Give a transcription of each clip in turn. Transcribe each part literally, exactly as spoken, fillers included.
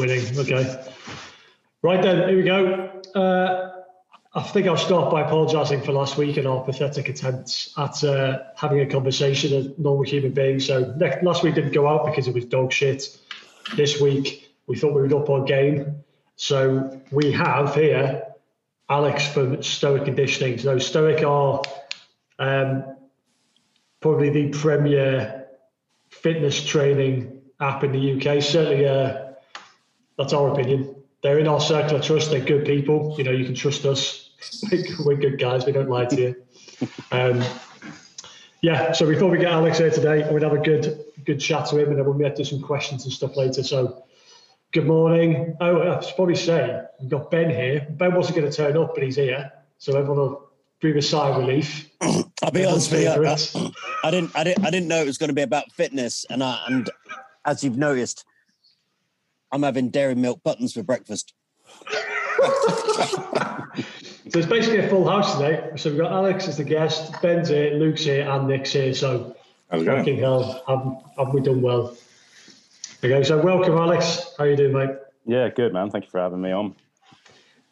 Winning. Okay. Right then, here we go. Uh, I think I'll start by apologising for last week and our pathetic attempts at uh, having a conversation as normal human beings. So next, last week didn't go out because it was dog shit. This week, we thought we would up our game. So we have here Alex from Stoic Conditioning. So Stoic are um, probably the premier fitness training app in the U K. Certainly, uh, that's our opinion. They're in our circle of trust. They're good people. You know, you can trust us. We're good guys. We don't lie to you. Um, yeah. So we thought we'd get Alex here today and we'd have a good, good chat to him, and then we'll get to some questions and stuff later. So good morning. Oh, I should probably say we've got Ben here. Ben wasn't going to turn up, but he's here. So everyone will breathe a sigh of relief. I'll be honest with you. I didn't, I didn't, I didn't know it was going to be about fitness. And I, and as you've noticed, I'm having dairy milk buttons for breakfast. So it's basically a full house today. So we've got Alex as the guest, Ben's here, Luke's here, and Nick's here. So fucking hell, have, have we done well? Okay, so welcome, Alex. How you doing, mate? Yeah, good, man. Thank you for having me on.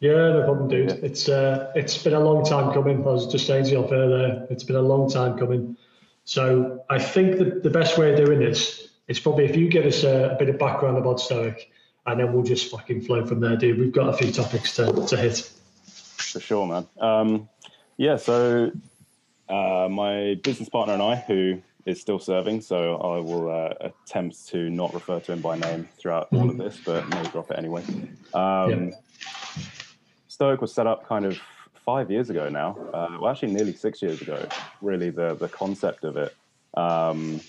Yeah, no problem, dude. Yeah. It's uh, it's been a long time coming. I was just saying to you off earlier, it's been a long time coming. So I think that the best way of doing this, it's probably if you give us a, a bit of background about Stoic, and then we'll just fucking flow from there, dude. We've got a few topics to, to hit. For sure, man. Um, yeah, so uh, my business partner and I, who is still serving, so I will uh, attempt to not refer to him by name throughout all of this, but may drop it anyway. Um, yeah. Stoic was set up kind of five years ago now. Uh, well, actually nearly six years ago, really, the, the concept of it. Um,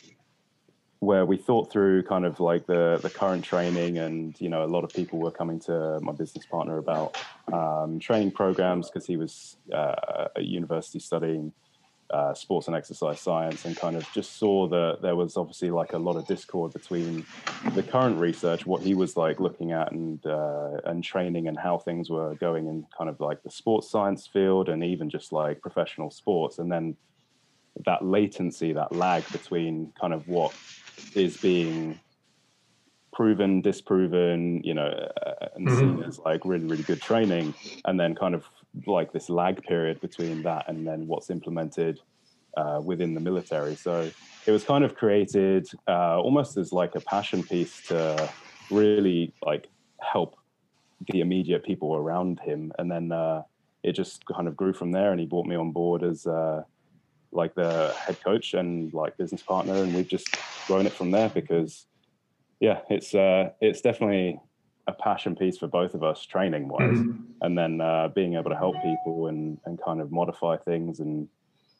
where we thought through kind of like the, the current training, and, you know, a lot of people were coming to my business partner about um, training programs, because he was uh, at university studying uh, sports and exercise science, and kind of just saw that there was obviously like a lot of discord between the current research, what he was like looking at and, uh, and training, and how things were going in kind of like the sports science field, and even just like professional sports. And then that latency, that lag between kind of what is being proven, disproven, you know, uh, and mm-hmm. seen as like really, really good training, and then kind of like this lag period between that and then what's implemented uh, within the military. So it was kind of created uh, almost as like a passion piece to really like help the immediate people around him. And then uh, it just kind of grew from there, and he brought me on board as uh like the head coach and like business partner, and we've just grown it from there, because yeah, it's uh it's definitely a passion piece for both of us, training wise, mm-hmm. and then uh being able to help people and and kind of modify things, and,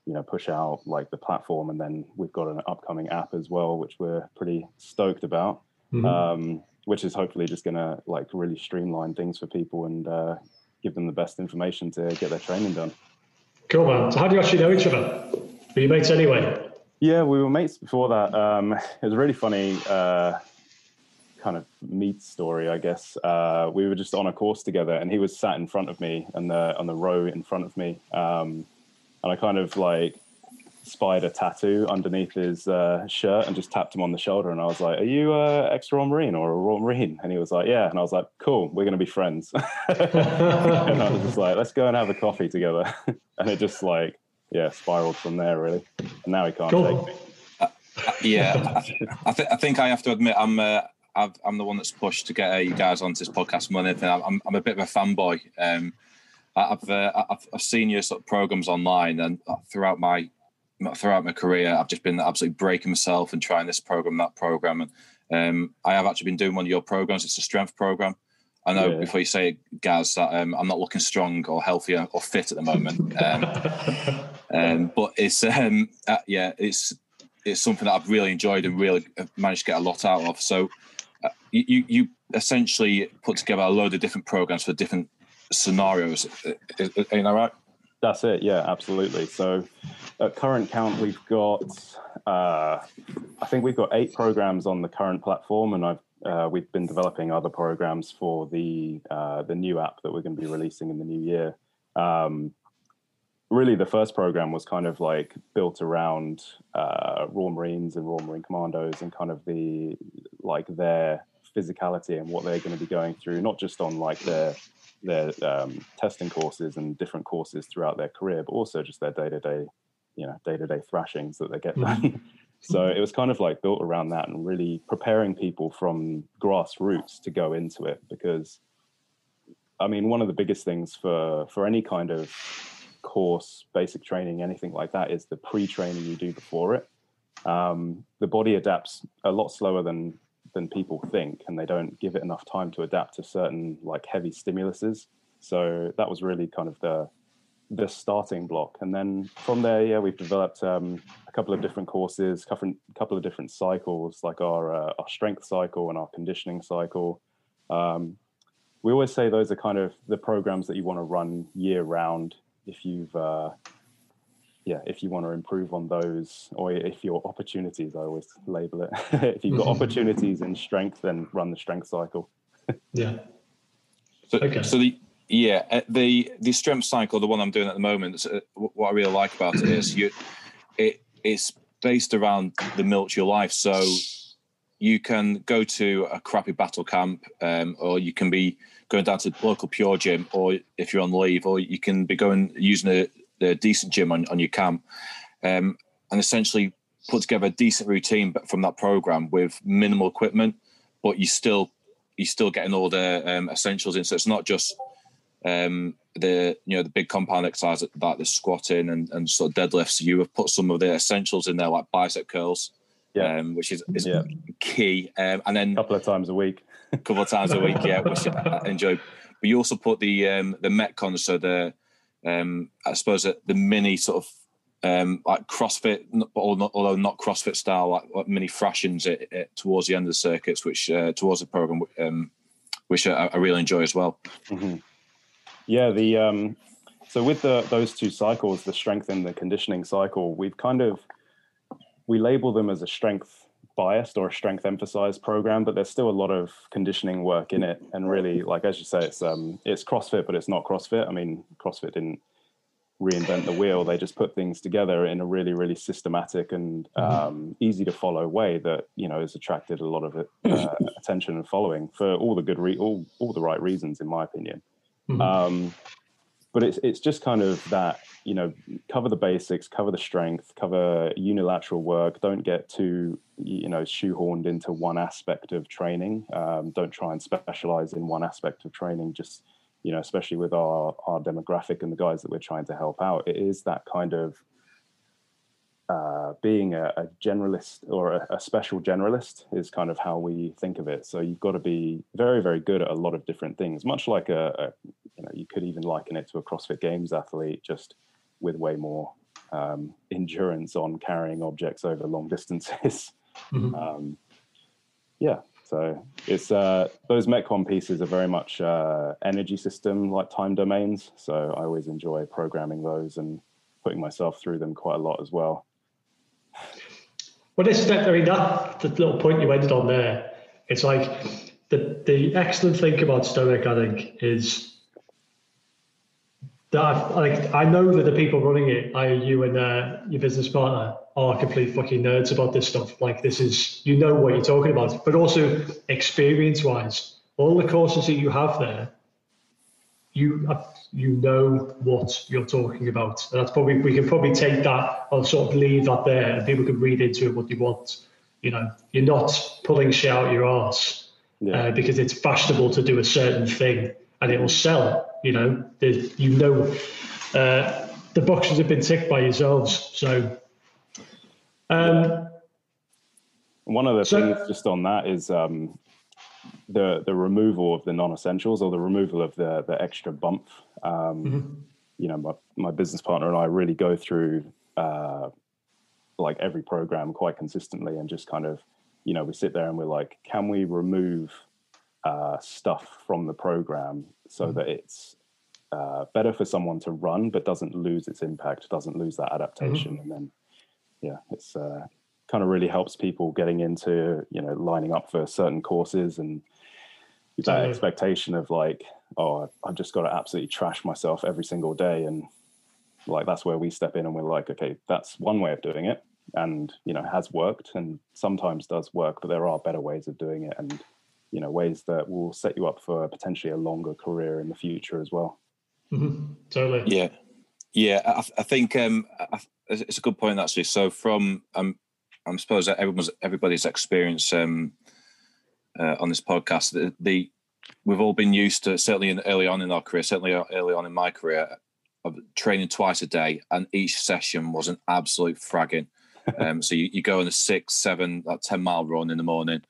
you know, push out like the platform. And then we've got an upcoming app as well, which we're pretty stoked about, mm-hmm. um which is hopefully just gonna like really streamline things for people and uh give them the best information to get their training done. Cool, man. So how do you actually know each other? Were you mates anyway? Yeah, we were mates before that. Um, it was a really funny uh, kind of meet story, I guess. Uh, we were just on a course together, and he was sat in front of me and the, on the row in front of me. Um, and I kind of like spied a tattoo underneath his uh, shirt and just tapped him on the shoulder. And I was like, are you uh, ex Royal Marine or a Royal Marine? And he was like, yeah. And I was like, cool, we're going to be friends. And I was just like, let's go and have a coffee together. And it just like, yeah, spiraled from there, really. And now he can't cool. take me. Uh, uh, yeah, I, th- I think I have to admit, I'm uh, I've, I'm the one that's pushed to get uh, you guys onto this podcast more than anything. I'm, I'm a bit of a fanboy. Um, I've, uh, I've I've seen your sort of programs online, and throughout my throughout my career, I've just been absolutely breaking myself and trying this program, that program. And um, I have actually been doing one of your programs. It's a strength program. I know yeah. before you say it, Gaz, that um, I'm not looking strong or healthy or fit at the moment. Um, um, but it's, um, uh, yeah, it's it's something that I've really enjoyed and really managed to get a lot out of. So uh, you you essentially put together a load of different programs for different scenarios. Ain't that right? That's it. Yeah, absolutely. So at current count, we've got, uh, I think we've got eight programs on the current platform, and I've Uh, we've been developing other programs for the uh, the new app that we're going to be releasing in the new year. Um, really, the first program was kind of like built around uh, Royal Marines and Royal Marine Commandos, and kind of the like their physicality and what they're going to be going through, not just on like their their um, testing courses and different courses throughout their career, but also just their day-to-day, you know, day-to-day thrashings that they get done. So it was kind of like built around that and really preparing people from grassroots to go into it, because I mean, one of the biggest things for, for any kind of course, basic training, anything like that, is the pre-training you do before it. Um, the body adapts a lot slower than, than people think, and they don't give it enough time to adapt to certain like heavy stimuluses. So that was really kind of the, the starting block. And then from there, yeah, we've developed um, a couple of different courses, couple, couple of different cycles, like our, uh, our strength cycle and our conditioning cycle. Um, we always say those are kind of the programs that you want to run year round if you've, uh, yeah, if you want to improve on those, or if your opportunities, I always label it. If you've got mm-hmm. opportunities in strength, then run the strength cycle. Yeah. So, okay. so the, yeah, the, the strength cycle, the one I'm doing at the moment, what I really like about it is you, it, it's based around the military life. So you can go to a crappy battle camp, um, or you can be going down to the local Pure Gym, or if you're on leave, or you can be going using a, a decent gym on, on your camp, um, and essentially put together a decent routine from that program with minimal equipment, but you still you still getting all the um, essentials in. So it's not just um, the you know the big compound exercise like the squatting and, and sort of deadlifts. You have put some of the essentials in there, like bicep curls. Yeah, um, which is, is yeah. key, um, and then a couple of times a week, a couple of times a week, yeah, which I enjoy. But you also put the um, the metcon, so the um, I suppose the mini sort of um, like CrossFit, although not CrossFit style, like, like mini fractions it, it, towards the end of the circuits, which uh, towards the program, um, which I, I really enjoy as well. Mm-hmm. Yeah, the um, so with the, those two cycles, the strength and the conditioning cycle, we've kind of. We label them as a strength biased or a strength emphasized program, but there's still a lot of conditioning work in it. And really, like, as you say, it's, um, it's CrossFit, but it's not CrossFit. I mean, CrossFit didn't reinvent the wheel. They just put things together in a really, really systematic and um, easy to follow way that, you know, has attracted a lot of uh, attention and following for all the good, re- all, all the right reasons, in my opinion. Mm-hmm. Um, but it's, it's just kind of that, you know, cover the basics, cover the strength, cover unilateral work. Don't get too, you know, shoehorned into one aspect of training. Um, don't try and specialize in one aspect of training. Just, you know, especially with our, our demographic and the guys that we're trying to help out, it is that kind of uh, being a, a generalist or a, a special generalist is kind of how we think of it. So you've got to be very, very good at a lot of different things, much like a, a you know, you could even liken it to a CrossFit Games athlete, just with way more um, endurance on carrying objects over long distances. Mm-hmm. Um, yeah, so it's uh, those Metcon pieces are very much uh, energy system, like time domains. So I always enjoy programming those and putting myself through them quite a lot as well. Well, this step, I mean, that the little point you ended on there, it's like the the excellent thing about Stoic, I think, is that I've, like, I know that the people running it, I, you and uh, your business partner, are complete fucking nerds about this stuff. Like, this is, you know what you're talking about, but also experience-wise, all the courses that you have there, you you know what you're talking about. And that's probably, we can probably take that or sort of leave that there, and people can read into it what you want. You know, you're not pulling shit out your arse yeah. uh, because it's fashionable to do a certain thing and it will sell. You know, you know, uh, the boxes have been ticked by yourselves. So, um, one of the so, things just on that is um, the the removal of the non-essentials, or the removal of the the extra bump. Um, mm-hmm. You know, my my business partner and I really go through uh, like every program quite consistently, and just kind of, you know, we sit there and we're like, can we remove uh, stuff from the program, so that it's uh, better for someone to run, but doesn't lose its impact, doesn't lose that adaptation. Mm-hmm. And then, yeah, it's uh, kind of really helps people getting into, you know, lining up for certain courses, and that totally. Expectation of like, oh, I've just got to absolutely trash myself every single day. And like, that's where we step in and we're like, okay, that's one way of doing it. And, you know, has worked and sometimes does work, but there are better ways of doing it. And you know, ways that will set you up for potentially a longer career in the future as well. Mm-hmm. Totally. Yeah. Yeah. I, I think um, I, it's a good point, actually. So from, um, I suppose that everyone's, everybody's experience um, uh, on this podcast, the, the, we've all been used to, certainly in, early on in our career, certainly early on in my career, of training twice a day, and each session was an absolute fragging. Um, so you, you go on a six, seven, like ten mile run in the morning,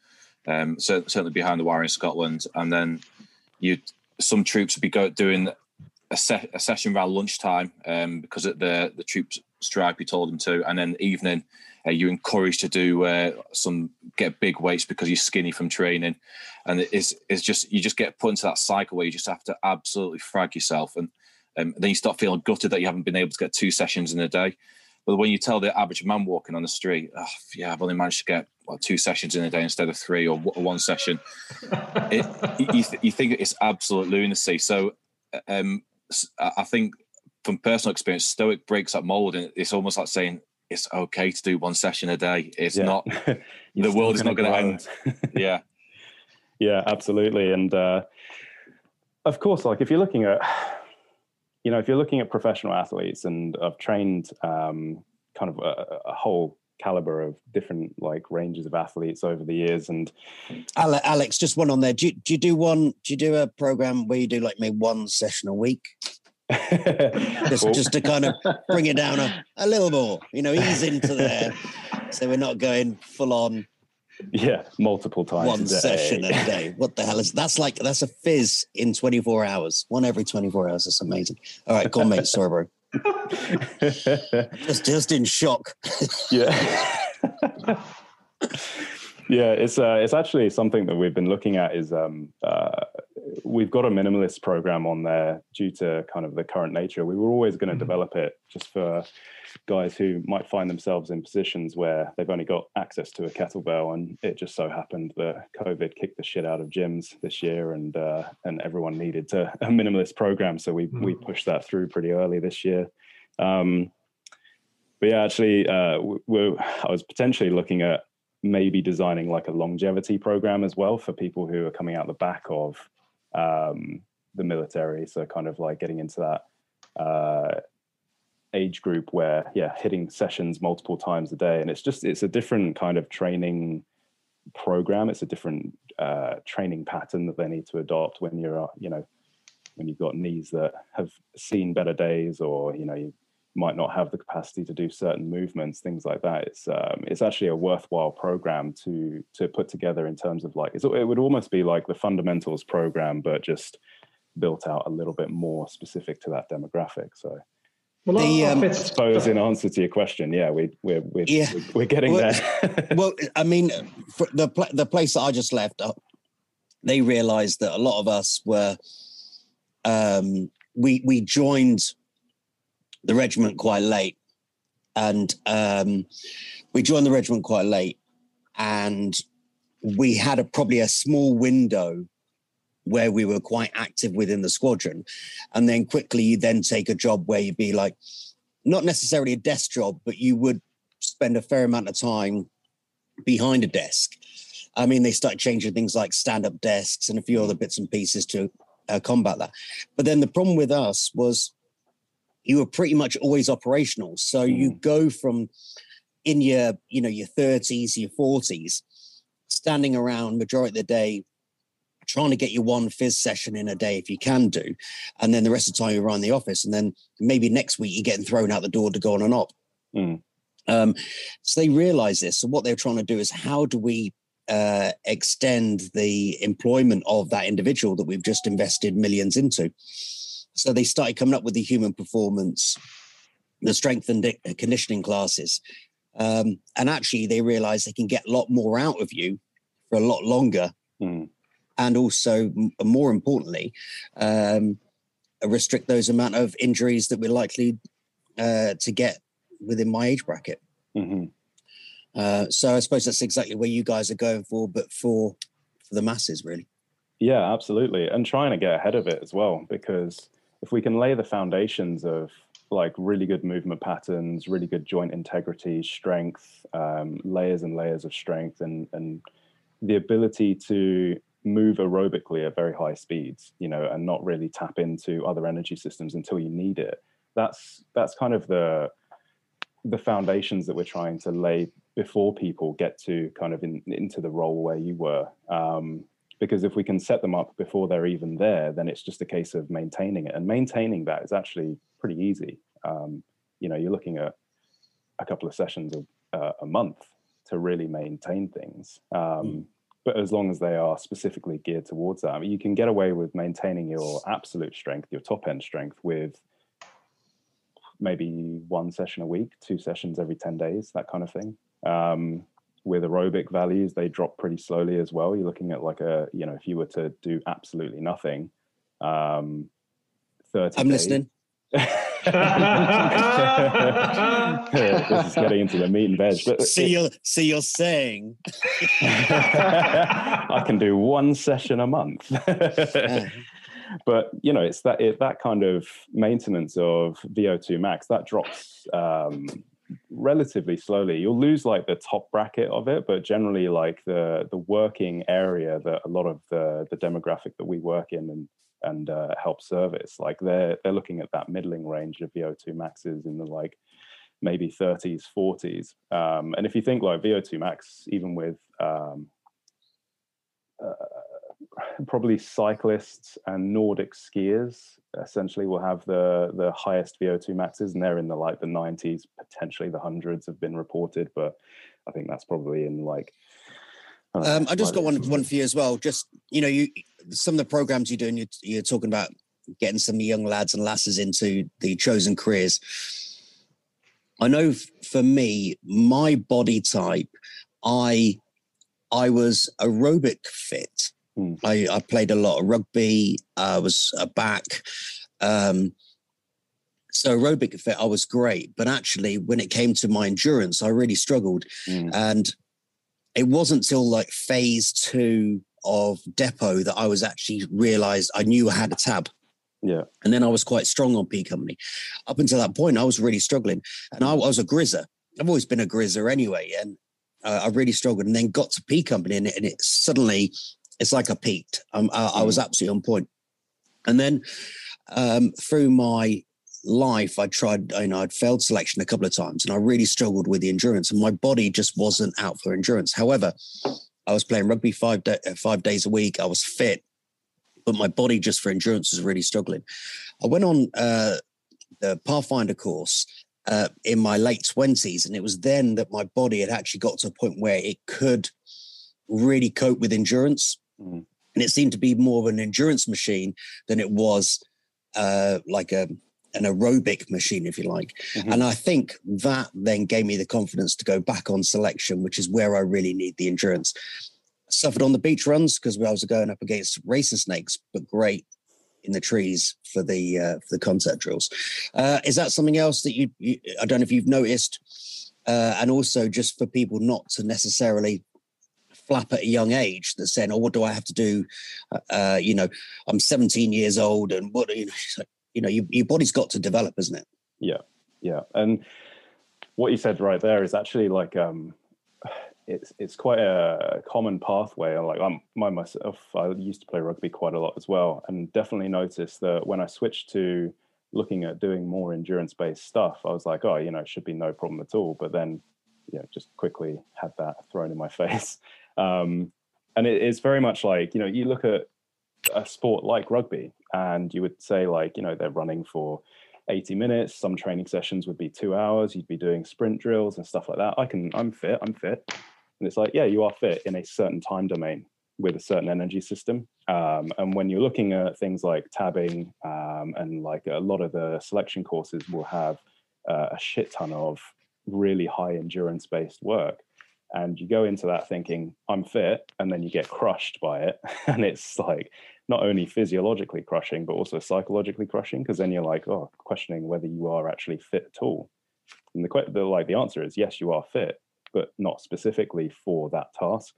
um, so, certainly behind the wire in Scotland, and then you some troops would be go, doing a, se- a session around lunchtime um, because of the the troops stripe you told them to, and then evening uh, you're encouraged to do uh, some get big weights because you're skinny from training, and it's it's just you just get put into that cycle where you just have to absolutely frag yourself, and um, then you start feeling gutted that you haven't been able to get two sessions in a day. But when you tell the average man walking on the street, oh, yeah, I've only managed to get well, two sessions in a day instead of three or w- one session, it, you, th- you think it's absolute lunacy. So um, I think from personal experience, Stoic breaks that mold, and it's almost like saying it's okay to do one session a day. It's yeah. not, the world is not going to end. yeah. Yeah, absolutely. And uh, of course, like if you're looking at... You know, if you're looking at professional athletes, and I've trained um, kind of a, a whole caliber of different like ranges of athletes over the years, and Alex, just one on there. Do you, do you do one? Do you do a program where you do like maybe one session a week, just well, just to kind of bring it down a, a little more? You know, ease into there, so we're not going full on. Yeah, multiple times. One a day. session a day. What the hell is that's like? That's a fizz in twenty-four hours. One every twenty-four hours. That's amazing. All right, go on, mate. Sorry, bro. just, just in shock. yeah, yeah. It's uh, it's actually something that we've been looking at. Is um, uh, we've got a minimalist program on there due to kind of the current nature. We were always going to develop it just for guys who might find themselves in positions where they've only got access to a kettlebell, and it just so happened that COVID kicked the shit out of gyms this year, and uh, and everyone needed to a minimalist program, so we mm. we pushed that through pretty early this year. Um, but yeah, actually, uh, we're, I was potentially looking at maybe designing like a longevity program as well for people who are coming out the back of um, the military, so kind of like getting into that uh, age group where yeah hitting sessions multiple times a day, and it's just it's a different kind of training program. It's a different uh training pattern that they need to adopt when you're you know when you've got knees that have seen better days, or you know you might not have the capacity to do certain movements, things like that. It's um it's actually a worthwhile program to to put together in terms of like it's, it would almost be like the fundamentals program, but just built out a little bit more specific to that demographic. So Well, the, um, I suppose in answer to your question, yeah, we, we're, we're, yeah. we're, we're getting well, there. well, I mean, for the, pl- the place that I just left, uh, they realised that a lot of us were, um, we we joined the regiment quite late. And um, we joined the regiment quite late. And we had a, probably a small window where we were quite active within the squadron. And then quickly you then take a job where you'd be like, not necessarily a desk job, but you would spend a fair amount of time behind a desk. I mean, they started changing things like stand-up desks and a few other bits and pieces to uh, combat that. But then the problem with us was you were pretty much always operational. So mm. you go from in your, you know, your thirties, your forties, standing around majority of the day, trying to get your one fizz session in a day if you can do. And then the rest of the time you're around the office. And then maybe next week you're getting thrown out the door to go on an op. Mm. Um, so they realize this. So what they're trying to do is how do we uh, extend the employment of that individual that we've just invested millions into? So they started coming up with the human performance, the strength and di- conditioning classes. Um, and actually they realize they can get a lot more out of you for a lot longer. Mm. And also, more importantly, um, restrict those amount of injuries that we're likely uh, to get within my age bracket. Mm-hmm. Uh, so I suppose that's exactly where you guys are going for, but for, for the masses, really. Yeah, absolutely. And trying to get ahead of it as well, because if we can lay the foundations of like really good movement patterns, really good joint integrity, strength, um, layers and layers of strength, and and the ability to move aerobically at very high speeds, you know, and not really tap into other energy systems until you need it. That's that's kind of the the foundations that we're trying to lay before people get to kind of in, into the role where you were. Um, because if we can set them up before they're even there, then it's just a case of maintaining it. And maintaining that is actually pretty easy. Um, you know, you're looking at a couple of sessions a, uh, a month to really maintain things. Um, mm. But as long as they are specifically geared towards that, I mean, you can get away with maintaining your absolute strength, your top end strength, with maybe one session a week, two sessions every ten days, that kind of thing. Um, with aerobic values, they drop pretty slowly as well. You're looking at like a, you know, if you were to do absolutely nothing, um, thirty I'm days. Listening. This is getting into the meat and veg. But so, you're, so you're saying I can do one session a month. uh. But, you know, it's that it, that kind of maintenance of V O two max, that drops um, relatively slowly. You'll lose like the top bracket of it, but generally like the the working area that a lot of the, the demographic that we work in and and uh, help service, like they're they're looking at that middling range of V O two maxes in the like maybe thirties, forties. Um, and if you think like V O two max, even with um, uh, probably cyclists and Nordic skiers essentially will have the the highest V O two maxes, and they're in the like the nineties, potentially the hundreds have been reported, but I think that's probably in like I, know, um, I just got one one for you as well. Just, you know, you some of the programs you're doing, you're, you're talking about getting some young lads and lasses into the chosen careers. I know for me, my body type, I I was aerobic fit. Mm. I, I played a lot of rugby. I was a back. Um, so aerobic fit, I was great. But actually, when it came to my endurance, I really struggled. Mm. And it wasn't till like phase two of depot that I was actually realized I knew I had a tab. Yeah. And then I was quite strong on P Company. Up until that point, I was really struggling. And I, I was a grizzer. I've always been a grizzer anyway. And uh, I really struggled and then got to P Company and it, and it suddenly, it's like I peaked. Um, I, I was absolutely on point. And then um, through my life, I tried, you know, I'd failed selection a couple of times and I really struggled with the endurance and my body just wasn't out for endurance. However, I was playing rugby five, day, five days a week. I was fit, but my body just for endurance was really struggling. I went on uh, the Pathfinder course uh, in my late twenties, and it was then that my body had actually got to a point where it could really cope with endurance. Mm. And it seemed to be more of an endurance machine than it was uh, like a an aerobic machine, if you like. Mm-hmm. And I think that then gave me the confidence to go back on selection, which is where I really need the endurance. I suffered on the beach runs because I was going up against racing snakes, but great in the trees for the uh, for the concept drills. Uh, is that something else that you, you, I don't know if you've noticed, uh, and also just for people not to necessarily flap at a young age that's saying, oh, what do I have to do? Uh, you know, I'm seventeen years old and what, you know, You know, your, your body's got to develop, isn't it? Yeah, yeah. And what you said right there is actually like, um, it's it's quite a common pathway. Like I'm, my myself, I used to play rugby quite a lot as well, and definitely noticed that when I switched to looking at doing more endurance-based stuff, I was like, oh, you know, it should be no problem at all. But then, you know, just quickly had that thrown in my face. Um, and it, it's very much like, you know, you look at a sport like rugby, and you would say like, you know, they're running for eighty minutes. Some training sessions would be two hours. You'd be doing sprint drills and stuff like that. I can, I'm fit, I'm fit. And it's like, yeah, you are fit in a certain time domain with a certain energy system. Um, and when you're looking at things like tabbing um, and like a lot of the selection courses will have uh, a shit ton of really high endurance based work. And you go into that thinking, I'm fit, and then you get crushed by it. And it's like not only physiologically crushing, but also psychologically crushing, because then you're like, oh, questioning whether you are actually fit at all. And the, the like the answer is yes, you are fit, but not specifically for that task.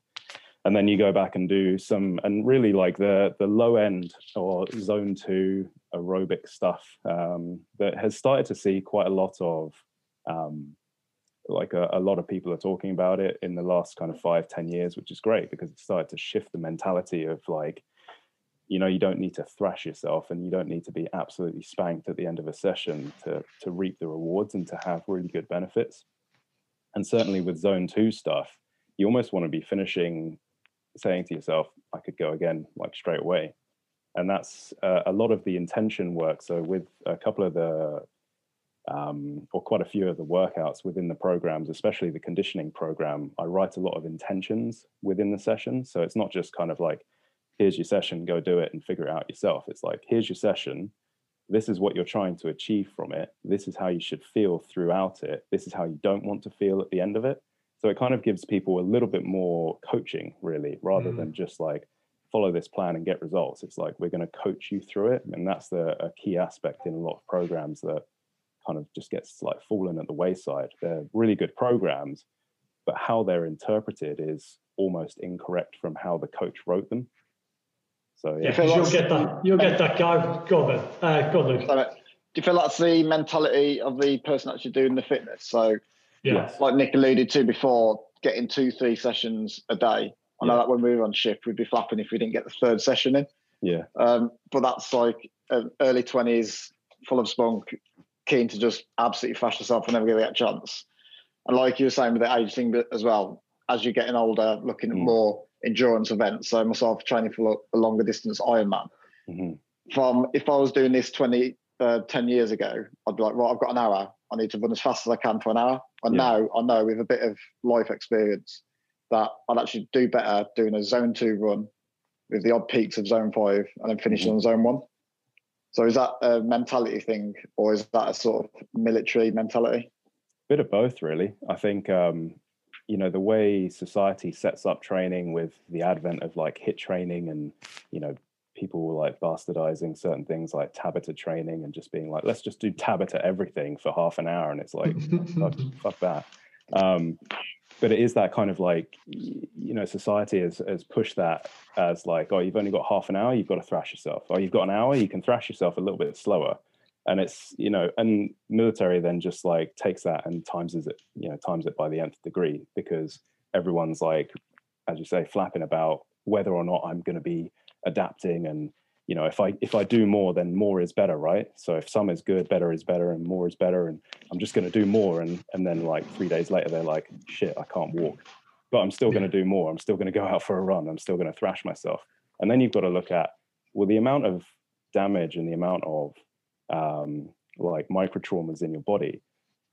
And then you go back and do some, and really like the the low end or zone two aerobic stuff um, that has started to see quite a lot of um, like a, a lot of people are talking about it in the last kind of five, ten years, which is great because it started to shift the mentality of like, you know, you don't need to thrash yourself and you don't need to be absolutely spanked at the end of a session to, to reap the rewards and to have really good benefits. And certainly with zone two stuff, you almost want to be finishing saying to yourself, I could go again, like straight away. And that's uh, a lot of the intention work. So with a couple of the, um, or quite a few of the workouts within the programs, especially the conditioning program, I write a lot of intentions within the session. So it's not just kind of like, here's your session, go do it and figure it out yourself. It's like, here's your session. This is what you're trying to achieve from it. This is how you should feel throughout it. This is how you don't want to feel at the end of it. So it kind of gives people a little bit more coaching, really, rather mm. than just like, follow this plan and get results. It's like, we're going to coach you through it. And that's the a key aspect in a lot of programs that kind of just gets like fallen at the wayside. They're really good programs, but how they're interpreted is almost incorrect from how the coach wrote them. So yeah. Do you you'll get that, you'll get that guy. Go on, uh, go on, Luke. Do you feel that's the mentality of the person actually doing the fitness? So yeah, like Nick alluded to before, getting two, three sessions a day. I know that when we were on shift, we'd be flapping if we didn't get the third session in. Yeah. Um, but that's like um, early twenties, full of spunk, keen to just absolutely flash yourself and never get that chance. And like you were saying with the age thing as well, as you're getting older, looking at mm. more endurance events. So myself training for a longer distance Ironman. Mm-hmm. From if I was doing this twenty, uh, ten years ago, I'd be like, right, I've got an hour. I need to run as fast as I can for an hour. And yeah. now I know with a bit of life experience, that I'd actually do better doing a zone two run with the odd peaks of zone five and then finishing mm-hmm. on zone one. So is that a mentality thing or is that a sort of military mentality? Bit of both, really. I think, um, you know, the way society sets up training with the advent of like HIIT training and, you know, people were like bastardizing certain things like Tabata training and just being like, let's just do Tabata everything for half an hour. And it's like, fuck, fuck that. Um, But it is that kind of like, you know, society has, has pushed that as like, oh, you've only got half an hour, you've got to thrash yourself. Oh, you've got an hour, you can thrash yourself a little bit slower. And it's, you know, and military then just like takes that and times it, you know, times it by the nth degree because everyone's like, as you say, flapping about whether or not I'm going to be adapting. And, you know, if I if I do more, then more is better, right? So if some is good, better is better, and more is better, and I'm just going to do more, and and then like three days later, they're like, shit, I can't walk, but I'm still going to do more. I'm still going to go out for a run. I'm still going to thrash myself. And then you've got to look at, well, the amount of damage and the amount of um, like micro traumas in your body.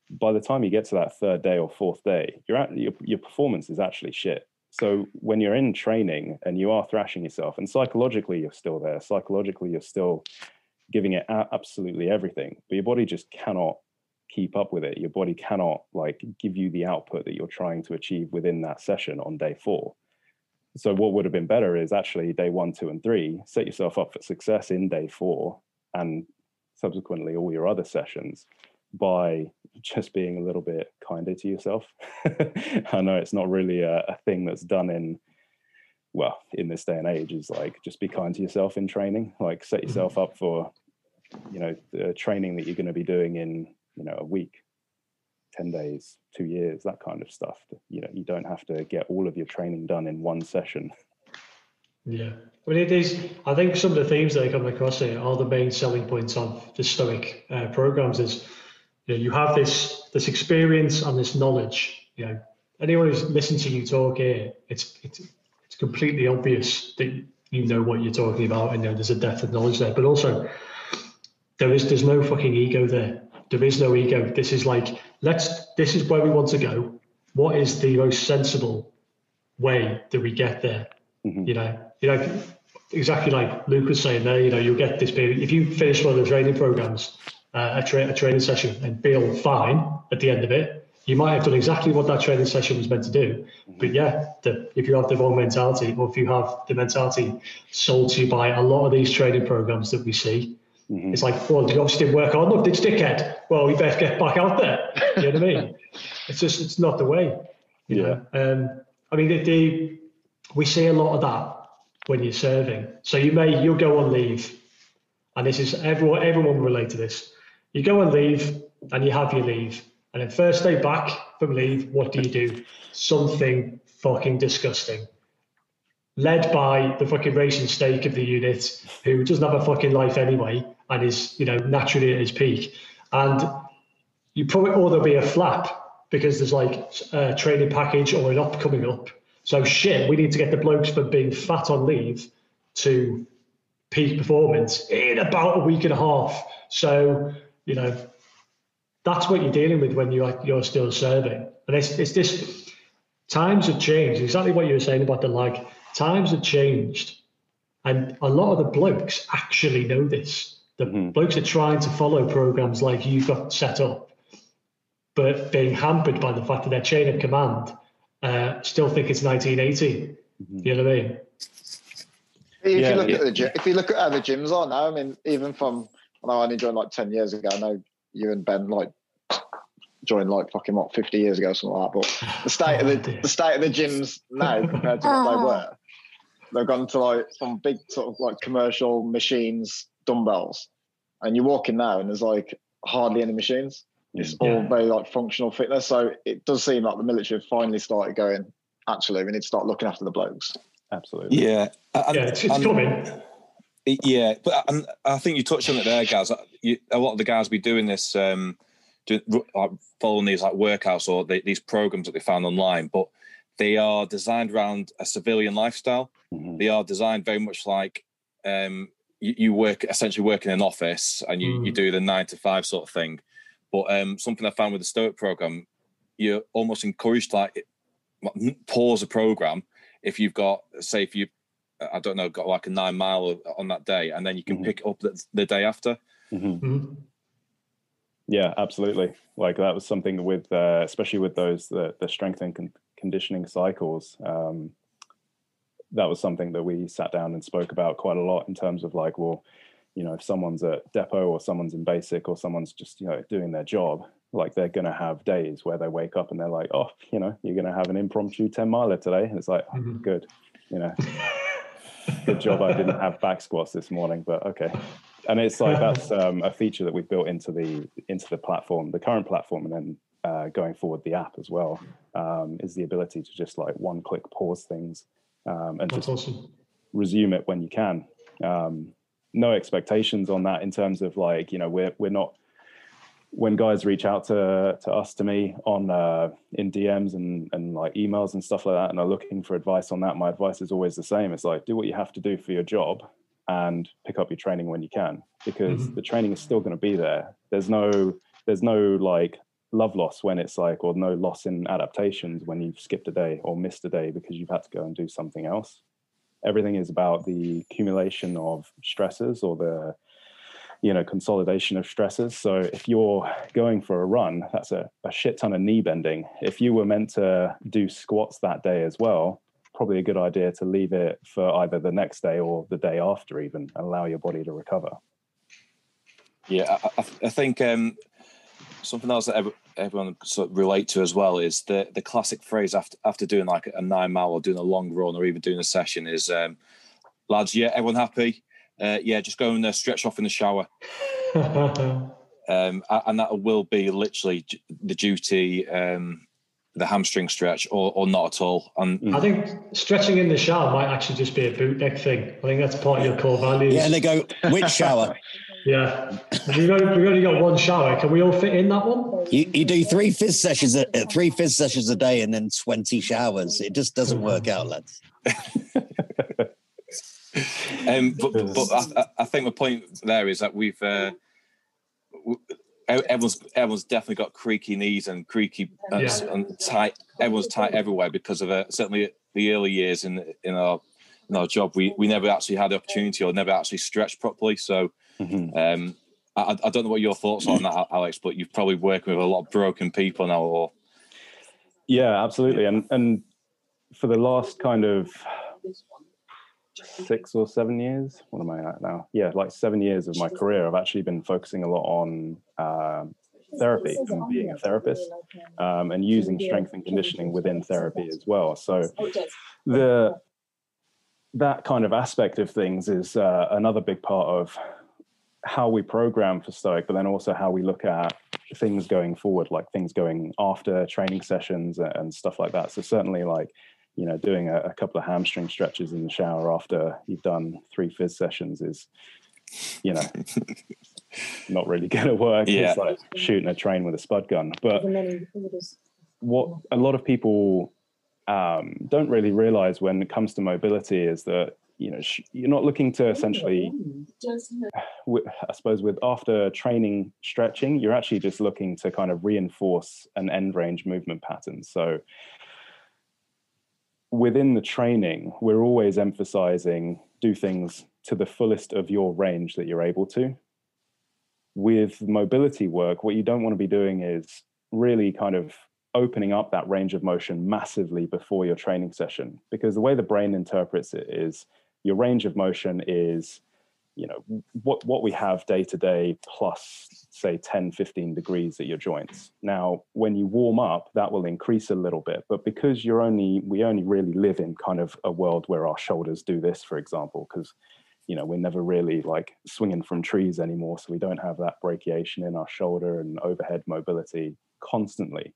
By the time you get to that third day or fourth day, you're at, your your performance is actually shit. So when you're in training and you are thrashing yourself and psychologically you're still there, psychologically you're still giving it absolutely everything, but your body just cannot keep up with it. Your body cannot like give you the output that you're trying to achieve within that session on day four. So what would have been better is actually day one, two, and three, set yourself up for success in day four and subsequently all your other sessions by just being a little bit kinder to yourself. I know it's not really a, a thing that's done in, well, in this day and age is like, just be kind to yourself in training, like set yourself up for, you know, the training that you're going to be doing in, you know, a week, ten days, two years, that kind of stuff. You know, you don't have to get all of your training done in one session. Yeah. I mean, it is, I think some of the themes that I come across here are the main selling points of the Stoic uh, programs is, you know, you have this this experience and this knowledge. You know, anyone who's listened to you talk here, it's it's it's completely obvious that you know what you're talking about, and you know, there's a depth of knowledge there. But also, there is there's no fucking ego there. There is no ego. This is like let's. This is where we want to go. What is the most sensible way that we get there? Mm-hmm. You know, you know exactly like Luke was saying there. You know, you'll get this period if you finish one of the training programs. Uh, a, tra a training session and feel fine at the end of it, you might have done exactly what that training session was meant to do. But yeah, the, if you have the wrong mentality, or if you have the mentality sold to you by a lot of these training programs that we see, mm-hmm. it's like, well, you obviously didn't work hard enough, did you, dickhead? Well, we better get back out there. You know what I mean? It's just, it's not the way. You yeah. know? Um, I mean, the, the, we see a lot of that when you're serving. So you may, you'll go on leave, and this is everyone, everyone will relate to this. You go and leave and you have your leave. And then first day back, from leave, what do you do? Something fucking disgusting. Led by the fucking racing steak of the unit, who doesn't have a fucking life anyway and is, you know, naturally at his peak. And you probably, or there'll be a flap because there's like a training package or an op coming up. So shit, we need to get the blokes from being fat on leave to peak performance in about a week and a half. So, you know, that's what you're dealing with when you're, you're still serving. And it's, it's this, times have changed. Exactly what you were saying about the lag. Times have changed. And a lot of the blokes actually know this. The mm-hmm. blokes are trying to follow programs like you've got set up, but being hampered by the fact that their chain of command uh, still think it's nineteen eighty. Mm-hmm. You know what I mean? If, yeah, you look yeah. at the gym, if you look at how the gyms are now, I mean, even from, I know I only joined like ten years ago, I know you and Ben like joined like fucking what, fifty years ago or something like that, but the state, oh, of the, the state of the gyms now compared to what oh. they were, they've gone to like some big sort of like commercial machines, dumbbells, and you walk in now and there's like hardly any machines. It's yeah. all very like functional fitness. So it does seem like the military have finally started going, actually, we need to start looking after the blokes. Absolutely. Yeah. And, yeah, it's, it's and, coming. Yeah, but and I think you touched on it there, guys. You, a lot of the guys be doing this, um, do, like following these like workouts or the, these programs that they found online, but they are designed around a civilian lifestyle. Mm-hmm. They are designed very much like um, you, you work, essentially work in an office and you, mm. you do the nine to five sort of thing. But um, something I found with the Stoic program, you're almost encouraged to like, pause a program. If you've got, say, if you, I don't know, got like a nine mile on that day, and then you can mm-hmm. pick up the, the day after. Mm-hmm. Mm-hmm. Yeah, absolutely. Like that was something with, uh, especially with those, the, the strength and con- conditioning cycles. Um, that was something that we sat down and spoke about quite a lot in terms of like, well, you know, if someone's at depot or someone's in basic or someone's just, you know, doing their job, like they're going to have days where they wake up and they're like, oh, you know, you're going to have an impromptu ten miler today. And it's like, oh, mm-hmm. good, you know, good job I didn't have back squats this morning, but okay. And it's like, that's um, a feature that we've built into the, into the platform, the current platform, and then uh, going forward, the app as well, um, is the ability to just like one click pause things um, and that's just awesome. Resume it when you can. Um, no expectations on that in terms of like, you know, we're, we're not, when guys reach out to to us, to me on uh, in D Ms and, and like emails and stuff like that, and are looking for advice on that, my advice is always the same. It's like, do what you have to do for your job and pick up your training when you can, because mm-hmm. the training is still going to be there. There's no, there's no like love loss when it's like, or no loss in adaptations when you've skipped a day or missed a day because you've had to go and do something else. Everything is about the accumulation of stresses or the, you know, consolidation of stresses. So if you're going for a run, that's a, a shit ton of knee bending. If you were meant to do squats that day as well, probably a good idea to leave it for either the next day or the day after even, and allow your body to recover. Yeah, I, I think um, something else that every, everyone sort of relate to as well is the, the classic phrase after after doing like a nine mile or doing a long run or even doing a session is, um, lads, yeah, everyone happy? Uh, yeah, just go and uh, stretch off in the shower. um, and that will be literally the duty, um, the hamstring stretch, or, or not at all. And I think stretching in the shower might actually just be a bootneck thing. I think that's part of your core values. Yeah, and they go, which shower? Yeah. We've only, we've only got one shower. Can we all fit in that one? You, you do three fifth sessions, a, three fifth sessions a day and then twenty showers. It just doesn't work out, lads. Um, but but I, I think the point there is that we've uh, we, everyone's everyone's definitely got creaky knees and creaky and, yeah. and tight. Everyone's tight everywhere because of uh, certainly the early years in in our in our job. We we never actually had the opportunity or never actually stretched properly. So mm-hmm. um, I, I don't know what your thoughts are on that, Alex. But you've probably worked with a lot of broken people now. Or yeah, absolutely. And and for the last kind of six or seven years, what am I at now? Yeah, like seven years of my career, I've actually been focusing a lot on uh, therapy and being a therapist um, and using strength and conditioning within therapy as well. So the that kind of aspect of things is uh, another big part of how we program for Stoic, but then also how we look at things going forward, like things going after training sessions and stuff like that. So certainly, like, you know, doing a, a couple of hamstring stretches in the shower after you've done three phys sessions is, you know, not really gonna work. Yeah. It's like shooting a train with a spud gun. But what a lot of people um, don't really realize when it comes to mobility is that, you know, sh- you're not looking to essentially, I suppose, with after training stretching, you're actually just looking to kind of reinforce an end range movement pattern. So within the training, we're always emphasizing do things to the fullest of your range that you're able to. With mobility work, what you don't want to be doing is really kind of opening up that range of motion massively before your training session, because the way the brain interprets it is your range of motion is, you know, what, what we have day to day plus, say, ten, fifteen degrees at your joints. Now, when you warm up, that will increase a little bit, but because you're only, we only really live in kind of a world where our shoulders do this, for example, because, you know, we're never really like swinging from trees anymore. So we don't have that brachiation in our shoulder and overhead mobility constantly.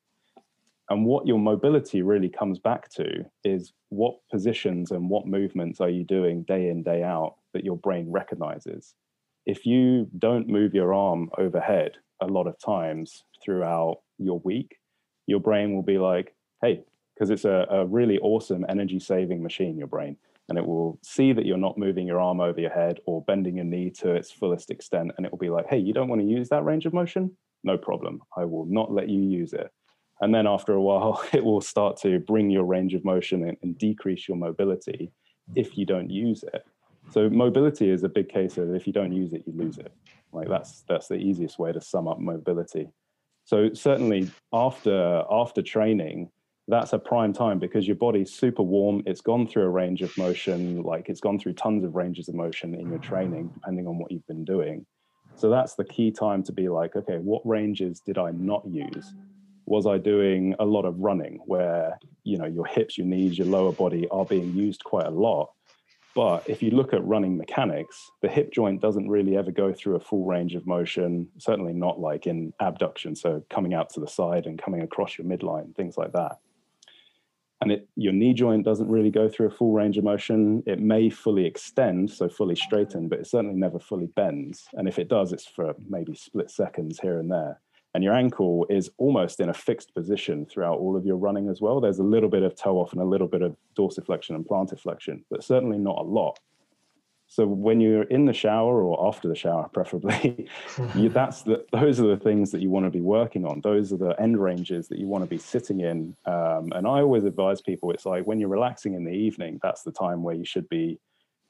And what your mobility really comes back to is what positions and what movements are you doing day in, day out that your brain recognizes. If you don't move your arm overhead a lot of times throughout your week, your brain will be like, hey, because it's a, a really awesome energy saving machine, your brain, and it will see that you're not moving your arm over your head or bending your knee to its fullest extent. And it will be like, hey, you don't want to use that range of motion? No problem. I will not let you use it. And then after a while, it will start to bring your range of motion and, and decrease your mobility if you don't use it. So mobility is a big case of if you don't use it, you lose it. Like that's that's the easiest way to sum up mobility. So certainly after after training, that's a prime time because your body's super warm. It's gone through a range of motion, like it's gone through tons of ranges of motion in your training, depending on what you've been doing. So that's the key time to be like, okay, what ranges did I not use? Was I doing a lot of running where, you know, your hips, your knees, your lower body are being used quite a lot? But if you look at running mechanics, the hip joint doesn't really ever go through a full range of motion, certainly not like in abduction. So coming out to the side and coming across your midline, things like that. And it, your knee joint doesn't really go through a full range of motion. It may fully extend, so fully straighten, but it certainly never fully bends. And if it does, it's for maybe split seconds here and there. And your ankle is almost in a fixed position throughout all of your running as well. There's a little bit of toe off and a little bit of dorsiflexion and plantarflexion, but certainly not a lot. So when you're in the shower or after the shower, preferably, you, that's the, those are the things that you want to be working on. Those are the end ranges that you want to be sitting in. Um, and I always advise people, it's like when you're relaxing in the evening, that's the time where you should be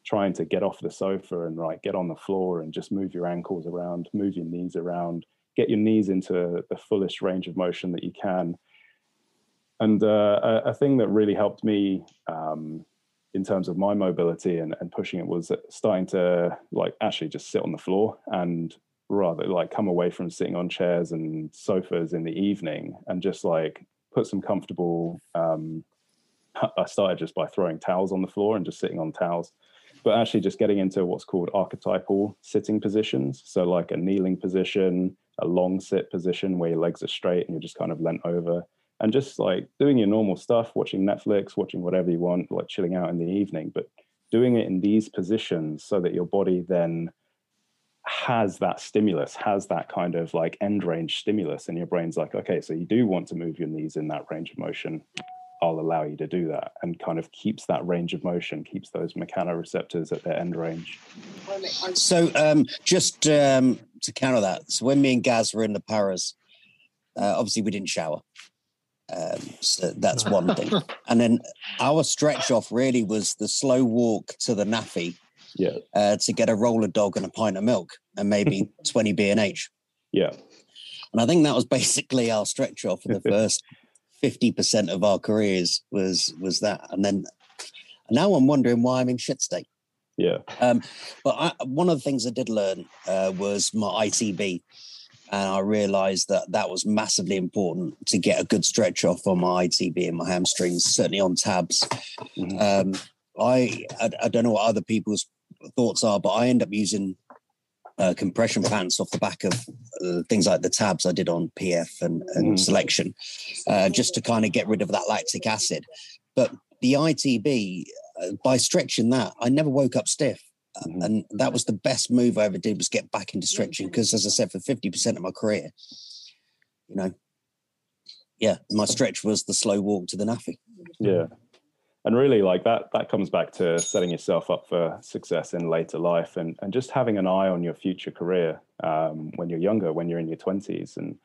trying to get off the sofa and like get on the floor and just move your ankles around, move your knees around, get your knees into the fullest range of motion that you can. And uh, a, a thing that really helped me um, in terms of my mobility and, and pushing it was starting to like actually just sit on the floor and rather like come away from sitting on chairs and sofas in the evening and just like put some comfortable, um, I started just by throwing towels on the floor and just sitting on towels, but actually just getting into what's called archetypal sitting positions. So like a kneeling position, a long sit position where your legs are straight and you're just kind of leant over and just like doing your normal stuff, watching Netflix, watching whatever you want, like chilling out in the evening, but doing it in these positions so that your body then has that stimulus, has that kind of like end range stimulus. And your brain's like, okay, so you do want to move your knees in that range of motion. I'll allow you to do that, and kind of keeps that range of motion, keeps those mechanoreceptors at their end range. So um, just um, to counter that, so when me and Gaz were in the Paras, uh, obviously we didn't shower. Um, so that's one thing. And then our stretch off really was the slow walk to the naffy yeah. uh, to get a roller dog and a pint of milk and maybe twenty B and H. Yeah. And I think that was basically our stretch off for the first fifty percent of our careers was was that. And then now I'm wondering why I'm in shit state. Yeah. Um, but I, one of the things I did learn uh, was my I T B. And I realized that that was massively important to get a good stretch off on my I T B and my hamstrings, certainly on tabs. Mm-hmm. Um, I, I I don't know what other people's thoughts are, but I end up using uh, compression pants off the back of uh, things like the tabs I did on P F and, and mm. Selection, uh, just to kind of get rid of that lactic acid. But the I T B, uh, by stretching that, I never woke up stiff. Mm-hmm. And that was the best move I ever did, was get back into stretching. Because as I said, for fifty percent of my career, you know, yeah, my stretch was the slow walk to the naffy. Yeah. And really, like that, that comes back to setting yourself up for success in later life, and, and just having an eye on your future career um, when you're younger, when you're in your twenties. And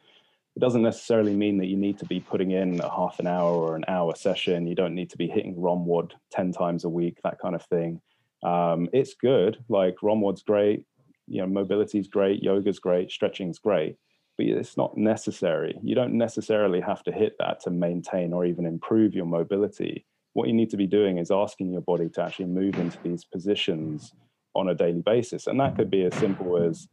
it doesn't necessarily mean that you need to be putting in a half an hour or an hour session. You don't need to be hitting ROMWOD ten times a week, that kind of thing. Um, it's good. Like ROMWOD's great, you know, mobility's great, yoga's great, stretching's great, but it's not necessary. You don't necessarily have to hit that to maintain or even improve your mobility. What you need to be doing is asking your body to actually move into these positions on a daily basis. And that could be as simple as,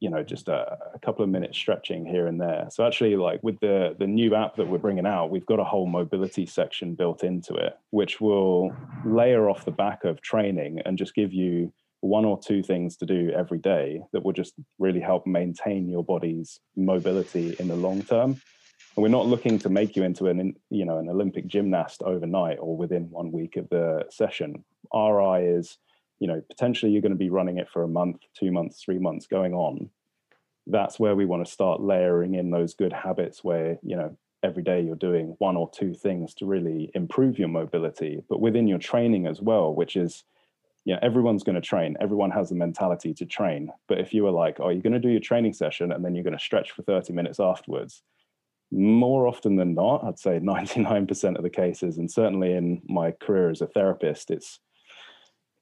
you know, just a, a couple of minutes stretching here and there. So actually, like with the, the new app that we're bringing out, we've got a whole mobility section built into it, which will layer off the back of training and just give you one or two things to do every day that will just really help maintain your body's mobility in the long term. And we're not looking to make you into an, you know, an Olympic gymnast overnight or within one week of the session. R I is, you know, potentially you're going to be running it for a month, two months, three months going on. That's where we want to start layering in those good habits where, you know, every day you're doing one or two things to really improve your mobility, but within your training as well, which is, you know, everyone's going to train. Everyone has the mentality to train. But if you were like, oh, you're going to do your training session and then you're going to stretch for thirty minutes afterwards, more often than not, I'd say ninety-nine percent of the cases, and certainly in my career as a therapist, it's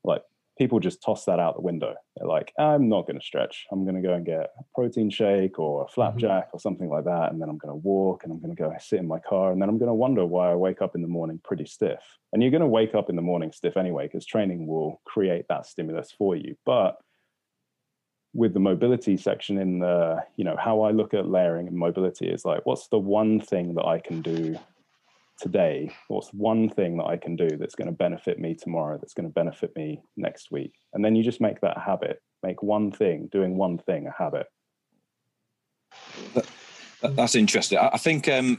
like people just toss that out the window. They're like, I'm not going to stretch. I'm going to go and get a protein shake or a flapjack mm-hmm. or something like that. And then I'm going to walk and I'm going to go sit in my car. And then I'm going to wonder why I wake up in the morning pretty stiff. And you're going to wake up in the morning stiff anyway, because training will create that stimulus for you. But with the mobility section in the, you know, how I look at layering and mobility is like, what's the one thing that I can do today? What's one thing that I can do that's going to benefit me tomorrow, that's going to benefit me next week? And then you just make that a habit, make one thing, doing one thing a habit. That, that's interesting. I think um,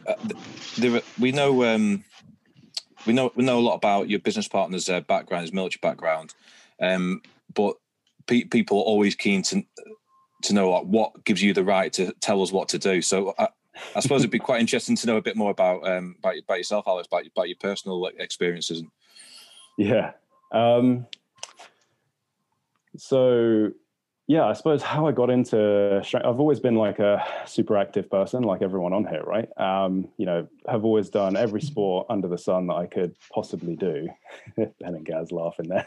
there, we know um, we know we know a lot about your business partner's uh, background, his military background, um, but people are always keen to to know like, what gives you the right to tell us what to do. So I, I suppose it'd be quite interesting to know a bit more about um, about, about yourself, Alex, about, about your personal experiences. Yeah. Um, so yeah, I suppose how I got into strength, I've always been like a super active person, like everyone on here, right? Um, you know, have always done every sport under the sun that I could possibly do. Ben and Gaz laughing there.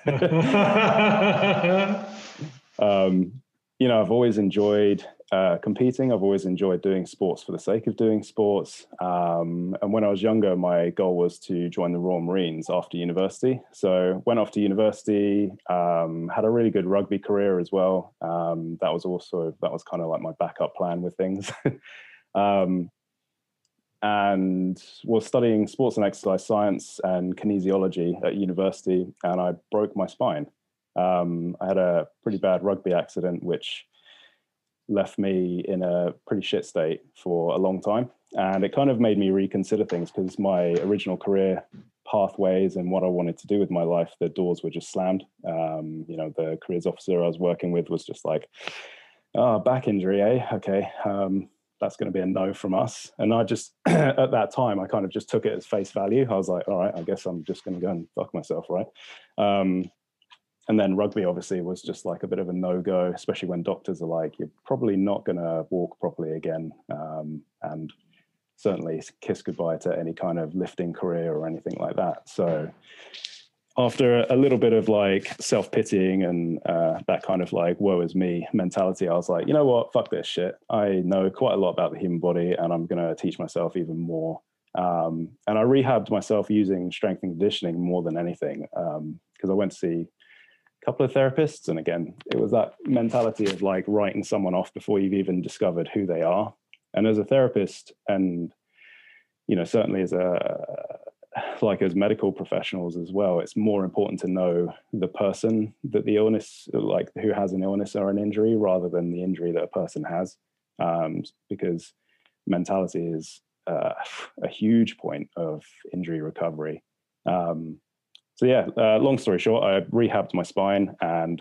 um, you know, I've always enjoyed uh, competing. I've always enjoyed doing sports for the sake of doing sports. Um, and when I was younger, my goal was to join the Royal Marines after university. So went off to university, um, had a really good rugby career as well. Um, that was also, that was kind of like my backup plan with things. um, and was studying sports and exercise science and kinesiology at university, and I broke my spine. Um, I had a pretty bad rugby accident, which left me in a pretty shit state for a long time. And it kind of made me reconsider things, because my original career pathways and what I wanted to do with my life, the doors were just slammed. Um, you know, the careers officer I was working with was just like, oh, back injury, eh? Okay. Um, that's going to be a no from us. And I just, at that time, I kind of just took it as face value. I was like, all right, I guess I'm just going to go and fuck myself, right? Um, And then rugby obviously was just like a bit of a no-go, especially when doctors are like, you're probably not going to walk properly again. Um, and certainly kiss goodbye to any kind of lifting career or anything like that. So after a little bit of like self-pitying and uh, that kind of like woe is me mentality, I was like, you know what, fuck this shit. I know quite a lot about the human body and I'm going to teach myself even more. Um, and I rehabbed myself using strength and conditioning more than anything, um, because I went to see couple of therapists, and again, it was that mentality of like writing someone off before you've even discovered who they are. And as a therapist, and you know, certainly as a like as medical professionals as well, it's more important to know the person that the illness, like who has an illness or an injury, rather than the injury that a person has, um, because mentality is uh, a huge point of injury recovery. Um, so yeah, uh, long story short, I rehabbed my spine and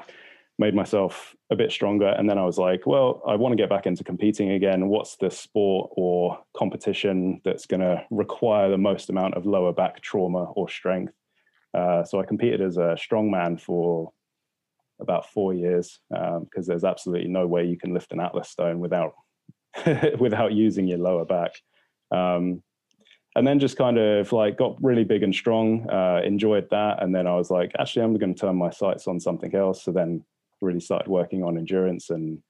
made myself a bit stronger. And then I was like, well, I want to get back into competing again. What's the sport or competition that's going to require the most amount of lower back trauma or strength? Uh, so I competed as a strongman for about four years um, because there's absolutely no way you can lift an Atlas stone without without using your lower back. Um, and then just kind of like got really big and strong, uh, enjoyed that. And then I was like, actually, I'm going to turn my sights on something else. So then really started working on endurance and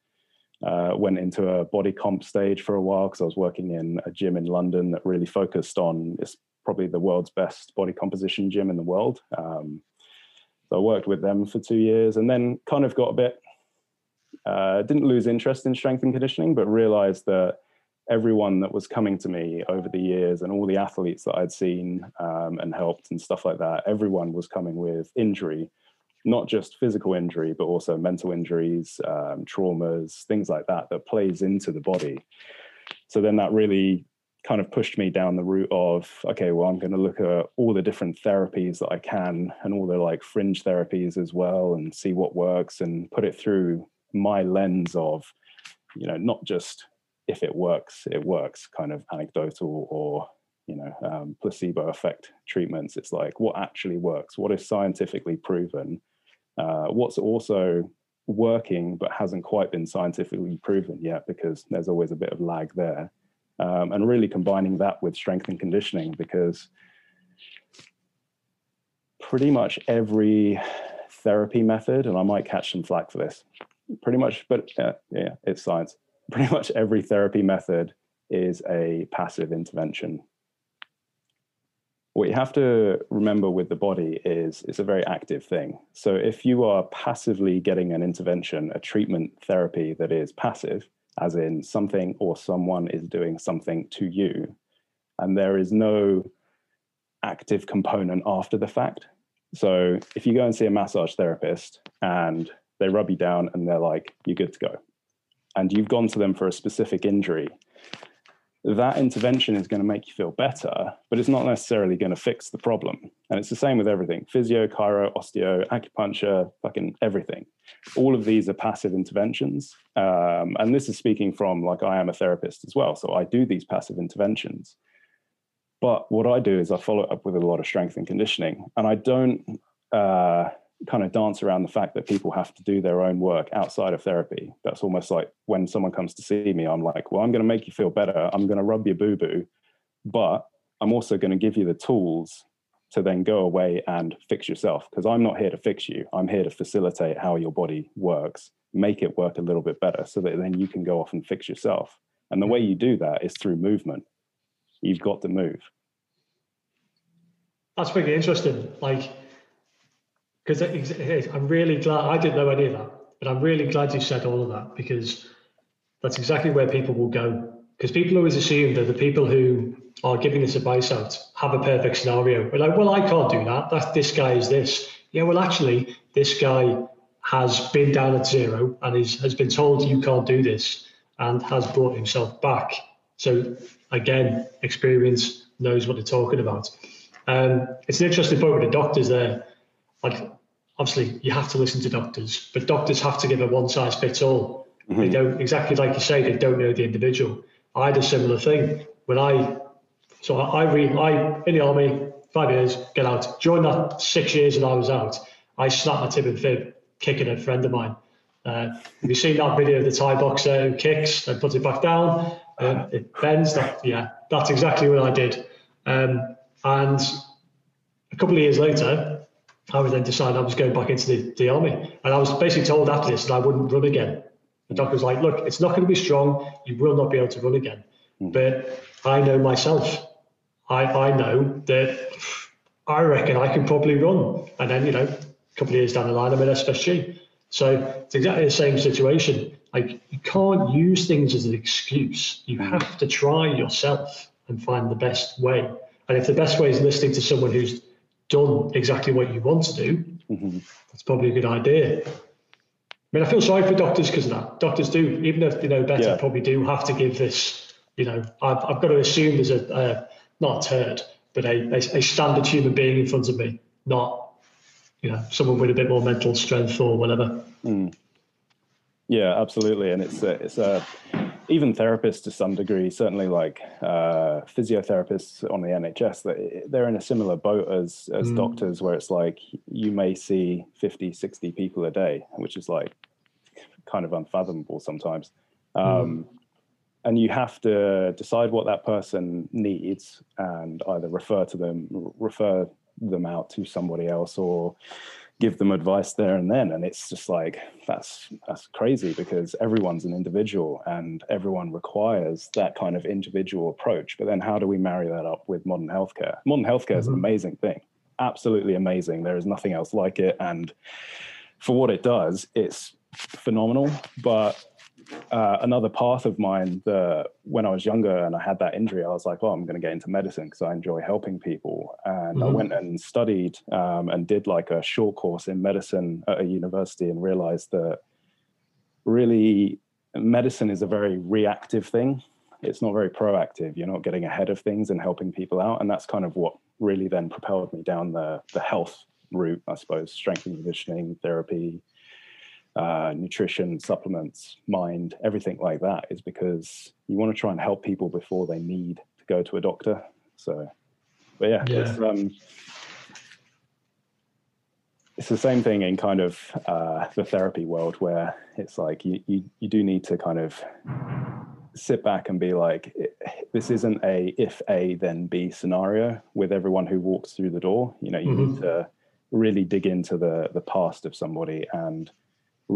uh, went into a body comp stage for a while because I was working in a gym in London that really focused on, it's probably the world's best body composition gym in the world. Um, so I worked with them for two years and then kind of got a bit, uh, didn't lose interest in strength and conditioning, but realized that everyone that was coming to me over the years and all the athletes that I'd seen um, and helped and stuff like that, everyone was coming with injury, not just physical injury, but also mental injuries, um, traumas, things like that, that plays into the body. So then that really kind of pushed me down the route of, okay, well, I'm going to look at all the different therapies that I can and all the like fringe therapies as well and see what works and put it through my lens of, you know, not just if it works, it works kind of anecdotal or, you know, um, placebo effect treatments. It's like, what actually works? What is scientifically proven? Uh, what's also working but hasn't quite been scientifically proven yet, because there's always a bit of lag there, um, and really combining that with strength and conditioning, because pretty much every therapy method, and I might catch some flack for this, pretty much, but uh, yeah, it's science. Pretty much every therapy method is a passive intervention. What you have to remember with the body is it's a very active thing. So if you are passively getting an intervention, a treatment therapy that is passive, as in something or someone is doing something to you, and there is no active component after the fact. So if you go and see a massage therapist and they rub you down and they're like, you're good to go, and you've gone to them for a specific injury, that intervention is going to make you feel better, but it's not necessarily going to fix the problem. And it's the same with everything. Physio, chiro, osteo, acupuncture, fucking everything. All of these are passive interventions. Um, and this is speaking from, like, I am a therapist as well. So I do these passive interventions. But what I do is I follow up with a lot of strength and conditioning. And I don't uh, kind of dance around the fact that people have to do their own work outside of therapy. That's almost like when someone comes to see me, I'm like, well, I'm going to make you feel better. I'm going to rub your boo-boo, but I'm also going to give you the tools to then go away and fix yourself, because I'm not here to fix you. I'm here to facilitate how your body works, make it work a little bit better so that then you can go off and fix yourself. And the way you do that is through movement. You've got to move. That's pretty interesting. Like, because I'm really glad, I didn't know any of that, but I'm really glad you said all of that, because that's exactly where people will go. Because people always assume that the people who are giving this advice out have a perfect scenario. We're like, well, I can't do that. That's, this guy is this. Yeah, well, actually, this guy has been down at zero and is, has been told you can't do this and has brought himself back. So again, experience knows what they're talking about. Um, it's an interesting point with the doctors there. Like, obviously, you have to listen to doctors, but doctors have to give a one-size-fits-all. Mm-hmm. They don't, exactly like you say, they don't know the individual. I had a similar thing. When I, so I, I, re, I in the army, five years, get out. During that six years that I was out, I snapped my tib and fib, kicking a friend of mine. Uh, have you seen that video of the Thai boxer who kicks and puts it back down? Uh, it bends. That, yeah, that's exactly what I did. Um, and a couple of years later, I would then decide I was going back into the, the army. And I was basically told after this that I wouldn't run again. The doctor was like, look, it's not going to be strong. You will not be able to run again. Mm. But I know myself. I, I know that I reckon I can probably run. And then, you know, a couple of years down the line, I'm in S F S G. So it's exactly the same situation. Like, you can't use things as an excuse. You have to try yourself and find the best way. And if the best way is listening to someone who's done exactly what you want to do, mm-hmm. that's probably a good idea. I mean, I feel sorry for doctors because of that. Doctors do, even if they know better, yeah. probably do have to give this, you know, I've, I've got to assume there's a, uh, not a turd, but a, a, a standard human being in front of me, not, you know, someone with a bit more mental strength or whatever. Mm. Yeah, absolutely. And it's a, it's a, even therapists to some degree, certainly like uh, physiotherapists on the N H S, that they're in a similar boat as, as mm. doctors, where it's like you may see fifty, sixty people a day, which is like kind of unfathomable sometimes. Um, mm. And you have to decide what that person needs and either refer to them, refer them out to somebody else, or give them advice there and then. And it's just like, that's that's crazy, because everyone's an individual and everyone requires that kind of individual approach. But then how do we marry that up with modern healthcare? Modern healthcare mm-hmm. is an amazing thing, absolutely amazing. There is nothing else like it. And for what it does, it's phenomenal. But uh, another path of mine, that when I was younger and I had that injury, I was like, oh, I'm going to get into medicine because I enjoy helping people. And mm-hmm. I went and studied um, and did like a short course in medicine at a university, and realized that really medicine is a very reactive thing. It's not very proactive. You're not getting ahead of things and helping people out. And that's kind of what really then propelled me down the, the health route, I suppose, strength and conditioning, therapy, Uh, nutrition, supplements, mind, everything like that, is because you want to try and help people before they need to go to a doctor. So, but yeah, yeah. It's, um, it's the same thing in kind of uh, the therapy world, where it's like you, you, you do need to kind of sit back and be like, this isn't a if A then B scenario with everyone who walks through the door. You know, you mm-hmm. need to really dig into the the past of somebody and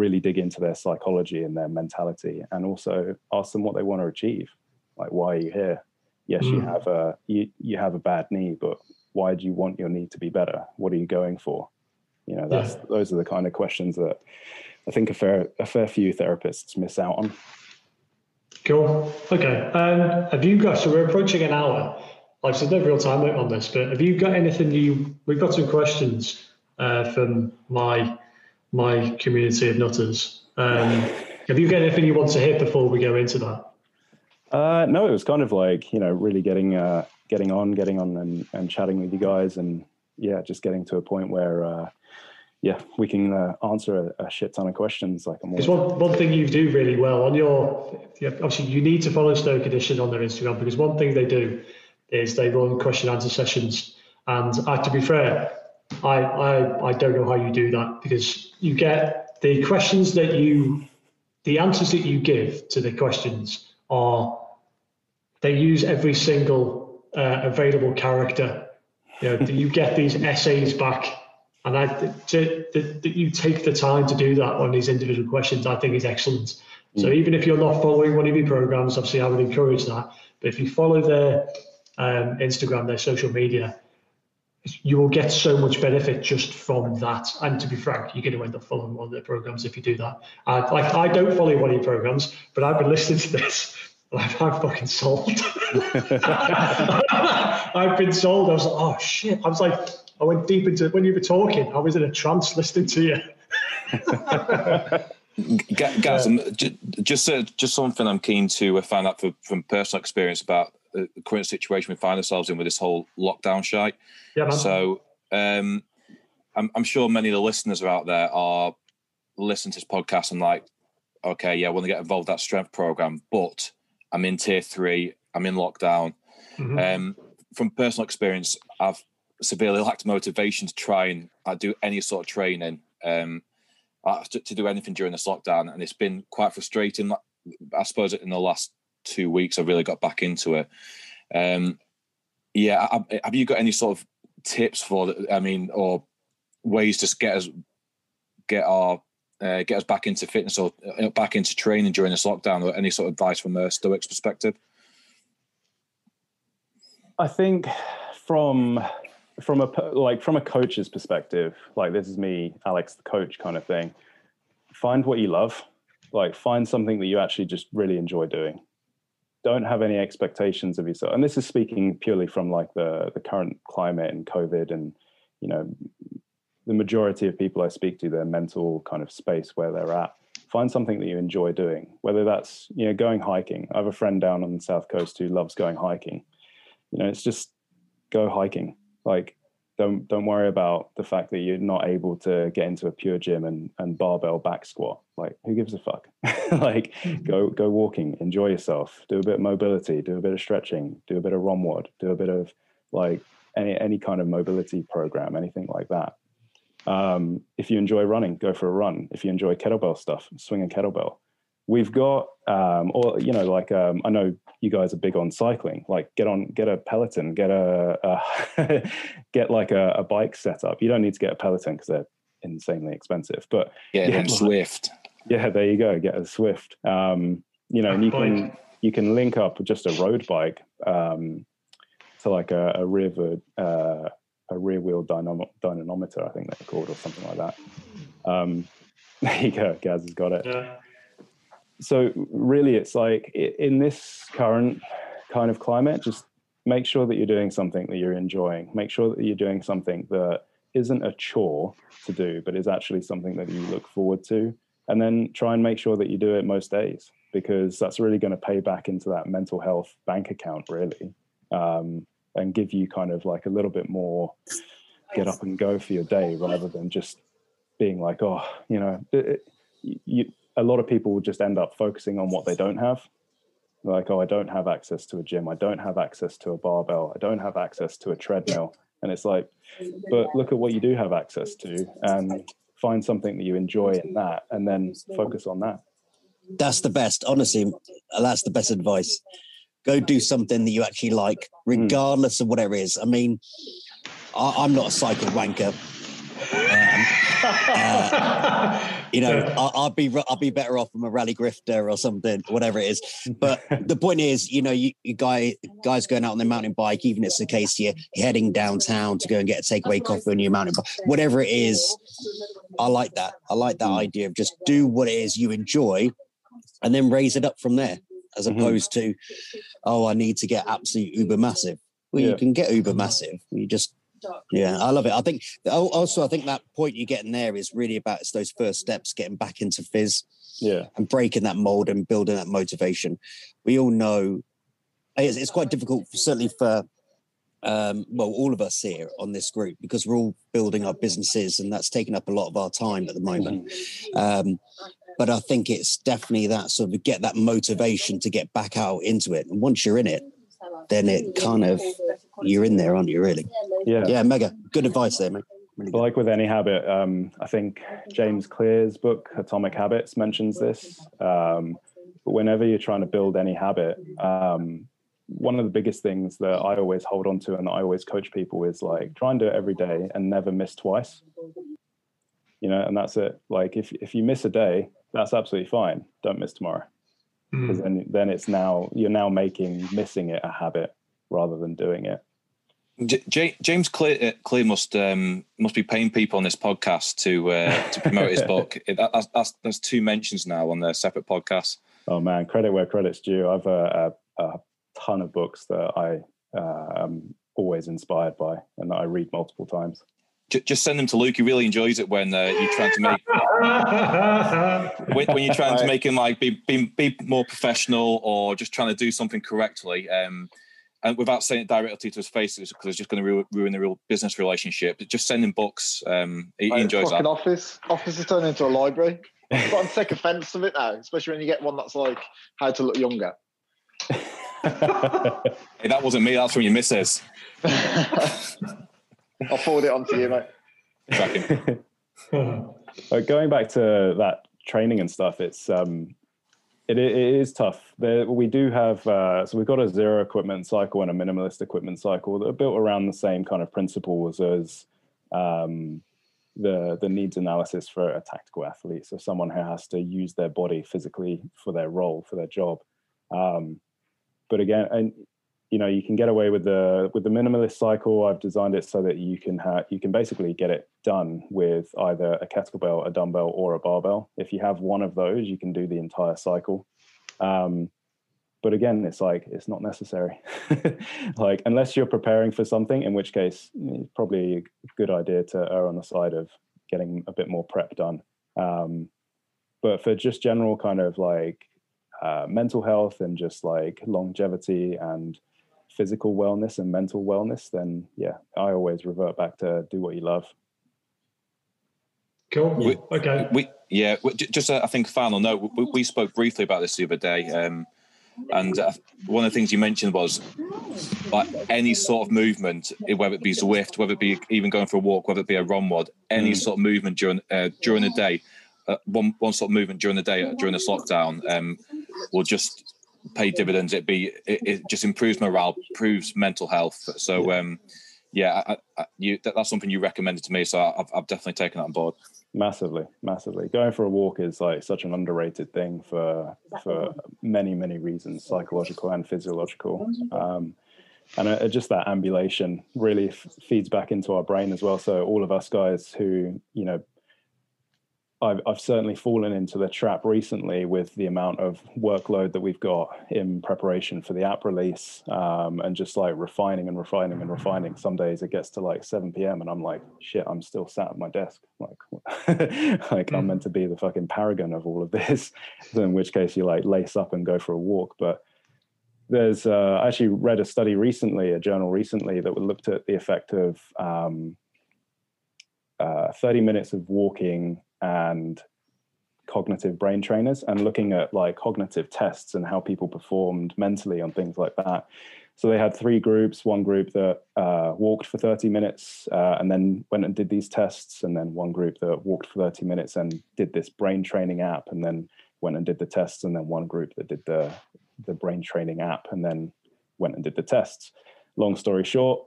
really dig into their psychology and their mentality, and also ask them what they want to achieve. Like, why are you here? Yes, mm. you have a you, you have a bad knee, but why do you want your knee to be better? What are you going for? You know, that's yeah. those are the kind of questions that I think a fair a fair few therapists miss out on. Cool. Okay. Um, have you got, so we're approaching an hour. Like, there's no real time limit on this, but have you got anything you, we've got some questions uh, from my my community of nutters. Um, have you got anything you want to hit before we go into that? Uh, no, it was kind of like, you know, really getting uh, getting on, getting on and, and chatting with you guys, and yeah, just getting to a point where, uh, yeah, we can uh, answer a, a shit ton of questions. Like, I'm it's one, one thing you do really well on your, obviously you need to follow Stoic Conditioning on their Instagram, because one thing they do is they run question and answer sessions. And uh, to be fair, I, I, I don't know how you do that, because you get the questions that you, the answers that you give to the questions are, they use every single uh, available character. You know, you get these essays back, and I, that you take the time to do that on these individual questions, I think is excellent. Mm. So even if you're not following one of your programs, obviously I would encourage that, but if you follow their um, Instagram, their social media, you will get so much benefit just from that. And to be frank, you're going to end up following one of their programs if you do that. Uh, like, I don't follow one of your programs, but I've been listening to this, and I've, I'm fucking sold. I've been sold. I was like, oh shit. I was like, I went deep into, when you were talking, I was in a trance listening to you. G- Gaz, yeah. just just, uh, just something I'm keen to find out for, from personal experience about the current situation we find ourselves in with this whole lockdown shite. Yeah, so um, I'm, I'm sure many of the listeners are out there are listening to this podcast and like, okay, yeah, I want to get involved in that strength program, but I'm in tier three, I'm in lockdown. Mm-hmm. Um, from personal experience, I've severely lacked motivation to try and I do any sort of training, um, to, to do anything during this lockdown. And it's been quite frustrating. I suppose in the last two weeks, I really got back into it. Um, yeah, I, have you got any sort of tips for that? I mean, or ways to get us get our uh, get us back into fitness or back into training during this lockdown, or any sort of advice from a Stoic's perspective? I think from from a like from a coach's perspective, like this is me, Alex, the coach, kind of thing. Find what you love. Like, find something that you actually just really enjoy doing. don't have any expectations of yourself. And this is speaking purely from like the, the current climate and COVID, and, you know, the majority of people I speak to, their mental kind of space where they're at. Find something that you enjoy doing, whether that's, you know, going hiking. I have a friend down on the South Coast who loves going hiking. You know, it's just go hiking. Like, don't don't worry about the fact that you're not able to get into a Pure Gym and, and barbell back squat. Like, who gives a fuck? Like, go go walking, enjoy yourself, do a bit of mobility, do a bit of stretching, do a bit of ROMWOD, do a bit of like any any kind of mobility program, anything like that. Um, if you enjoy running, go for a run. If you enjoy kettlebell stuff, swing a kettlebell. We've got, um, or, you know, like, um, I know you guys are big on cycling, like get on, get a Peloton, get a, a get like a, a bike set up. You don't need to get a Peloton because they're insanely expensive, but yeah, yeah, Zwift. Yeah, there you go. Get a Zwift. Um, you know, and you can, you can link up just a road bike, um, to like a, a rear, uh, a rear wheel dynamo- dynamometer, I think they're called, or something like that. Um, there you go, Gaz has got it. Yeah. So really it's like, in this current kind of climate, just make sure that you're doing something that you're enjoying. Make sure that you're doing something that isn't a chore to do, but is actually something that you look forward to. And then try and make sure that you do it most days, because that's really going to pay back into that mental health bank account, really. Um, and give you kind of like a little bit more get up and go for your day, rather than just being like, oh, you know, it, you, a lot of people will just end up focusing on what they don't have. Like, oh, I don't have access to a gym. I don't have access to a barbell. I don't have access to a treadmill. And it's like, but look at what you do have access to, and find something that you enjoy in that, and then focus on that. That's the best. Honestly, that's the best advice. Go do something that you actually like, regardless of what it is. I mean, I, I'm not a cycle wanker. Um, uh, you know, I, I'll be I'll be better off from a rally grifter or something, whatever it is. But the point is, you know, you, you guy guys going out on their mountain bike, even if it's the case here, you're heading downtown to go and get a takeaway coffee on your mountain bike, whatever it is. I like that. I like that idea of just do what it is you enjoy, and then raise it up from there. As opposed mm-hmm. to, oh, I need to get absolute uber massive. Well, yeah. You can get uber massive. You just, yeah, I love it. I think also, I think that point you're getting there is really about it's those first steps, getting back into fizz, yeah, and breaking that mold and building that motivation. We all know it's, it's quite difficult, for, certainly for um, well, all of us here on this group, because we're all building our businesses, and that's taking up a lot of our time at the moment. Mm-hmm. Um, But I think it's definitely that sort of get that motivation to get back out into it. And once you're in it, then it kind of, you're in there, aren't you, really? Yeah. Yeah, mega. Good advice there, mate. Really good. Like with any habit, um, I think James Clear's book, Atomic Habits, mentions this. Um, but whenever you're trying to build any habit, um, one of the biggest things that I always hold on to and I always coach people is like, try and do it every day and never miss twice. You know, and that's it. Like if, if you miss a day, that's absolutely fine. Don't miss tomorrow. Because mm. then, then it's now, you're now making missing it a habit rather than doing it. J- J- James Clear, Clear must um, must be paying people on this podcast to uh, to promote his book. It, that's, that's, that's two mentions now on their separate podcasts. Oh man, credit where credit's due. I've uh, a, a ton of books that I uh, am always inspired by and that I read multiple times. Just send them to Luke. He really enjoys it when uh, you're trying to make when, when you're trying to make him like be, be be more professional or just trying to do something correctly, um, and without saying it directly to his face because it's just going to ru- ruin the real business relationship. But just send him books. Um, he, he enjoys that. Office office is turning into a library. I've gotten sick of fence of it now, especially when you get one that's like how to look younger. Hey, that wasn't me. That's from your missus. I'll forward it on to you, mate. Like going back to that training and stuff, it's um, it, it is tough. There, we do have uh, so we've got a zero equipment cycle and a minimalist equipment cycle that are built around the same kind of principles as um, the the needs analysis for a tactical athlete, so someone who has to use their body physically for their role, for their job. Um, but again, and. You know, you can get away with the with the minimalist cycle. I've designed it so that you can ha- you can basically get it done with either a kettlebell, a dumbbell, or a barbell. If you have one of those, you can do the entire cycle. Um, But again, it's like, it's not necessary. Like, unless you're preparing for something, in which case it's probably a good idea to err on the side of getting a bit more prep done. Um, but for just general kind of like uh, mental health and just like longevity and physical wellness and mental wellness, then yeah, I always revert back to do what you love. Cool. We, okay. We, yeah. We, just, uh, I think, final note, we, we spoke briefly about this the other day. Um, And uh, one of the things you mentioned was like any sort of movement, whether it be Zwift, whether it be even going for a walk, whether it be a ROMWOD, any mm. sort of movement during uh, during the day, uh, one one sort of movement during the day uh, during this lockdown um, will just pay dividends. It be it, it just improves morale, improves mental health. So um, yeah, I, I, you, that, that's something you recommended to me, so I've, I've definitely taken that on board. Massively, massively. Going for a walk is like such an underrated thing for for many, many reasons, psychological and physiological. Um, and uh, just that ambulation really f- feeds back into our brain as well. So all of us guys who, you know, I've, I've certainly fallen into the trap recently with the amount of workload that we've got in preparation for the app release, um, and just like refining and refining and refining. Some days it gets to like seven p.m. and I'm like, shit, I'm still sat at my desk. Like, like I'm meant to be the fucking paragon of all of this. In which case you like lace up and go for a walk. But there's, uh, I actually read a study recently, a journal recently that looked at the effect of um, uh, thirty minutes of walking and cognitive brain trainers, and looking at like cognitive tests and how people performed mentally on things like that. So they had three groups, one group that uh, walked for thirty minutes uh, and then went and did these tests, and then one group that walked for thirty minutes and did this brain training app and then went and did the tests, and then one group that did the, the brain training app and then went and did the tests. Long story short,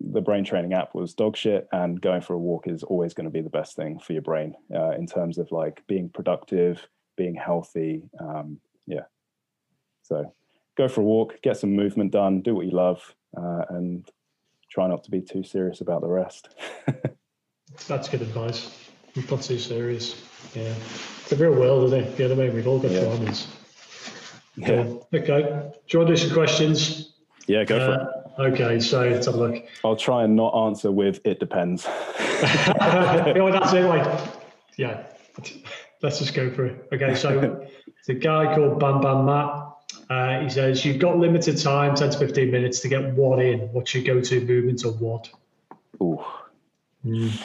the brain training app was dog shit, and going for a walk is always going to be the best thing for your brain uh, in terms of like being productive, being healthy. Um, yeah. So go for a walk, get some movement done, do what you love, uh, and try not to be too serious about the rest. That's good advice. Not too serious. Yeah. It's a real world, isn't it? The other way, we've all got yeah. problems. Yeah. yeah. Okay. Do you want to do some questions? Yeah, go for uh, it. Okay, so let's have a look. I'll try and not answer with, it depends. Yeah, well, that's it, like, yeah, let's just go for it. Okay, so it's a guy called Bam Bam Matt. Uh, he says, you've got limited time, ten to fifteen minutes, to get what in. What's your go-to movement or what? Ooh. Mm.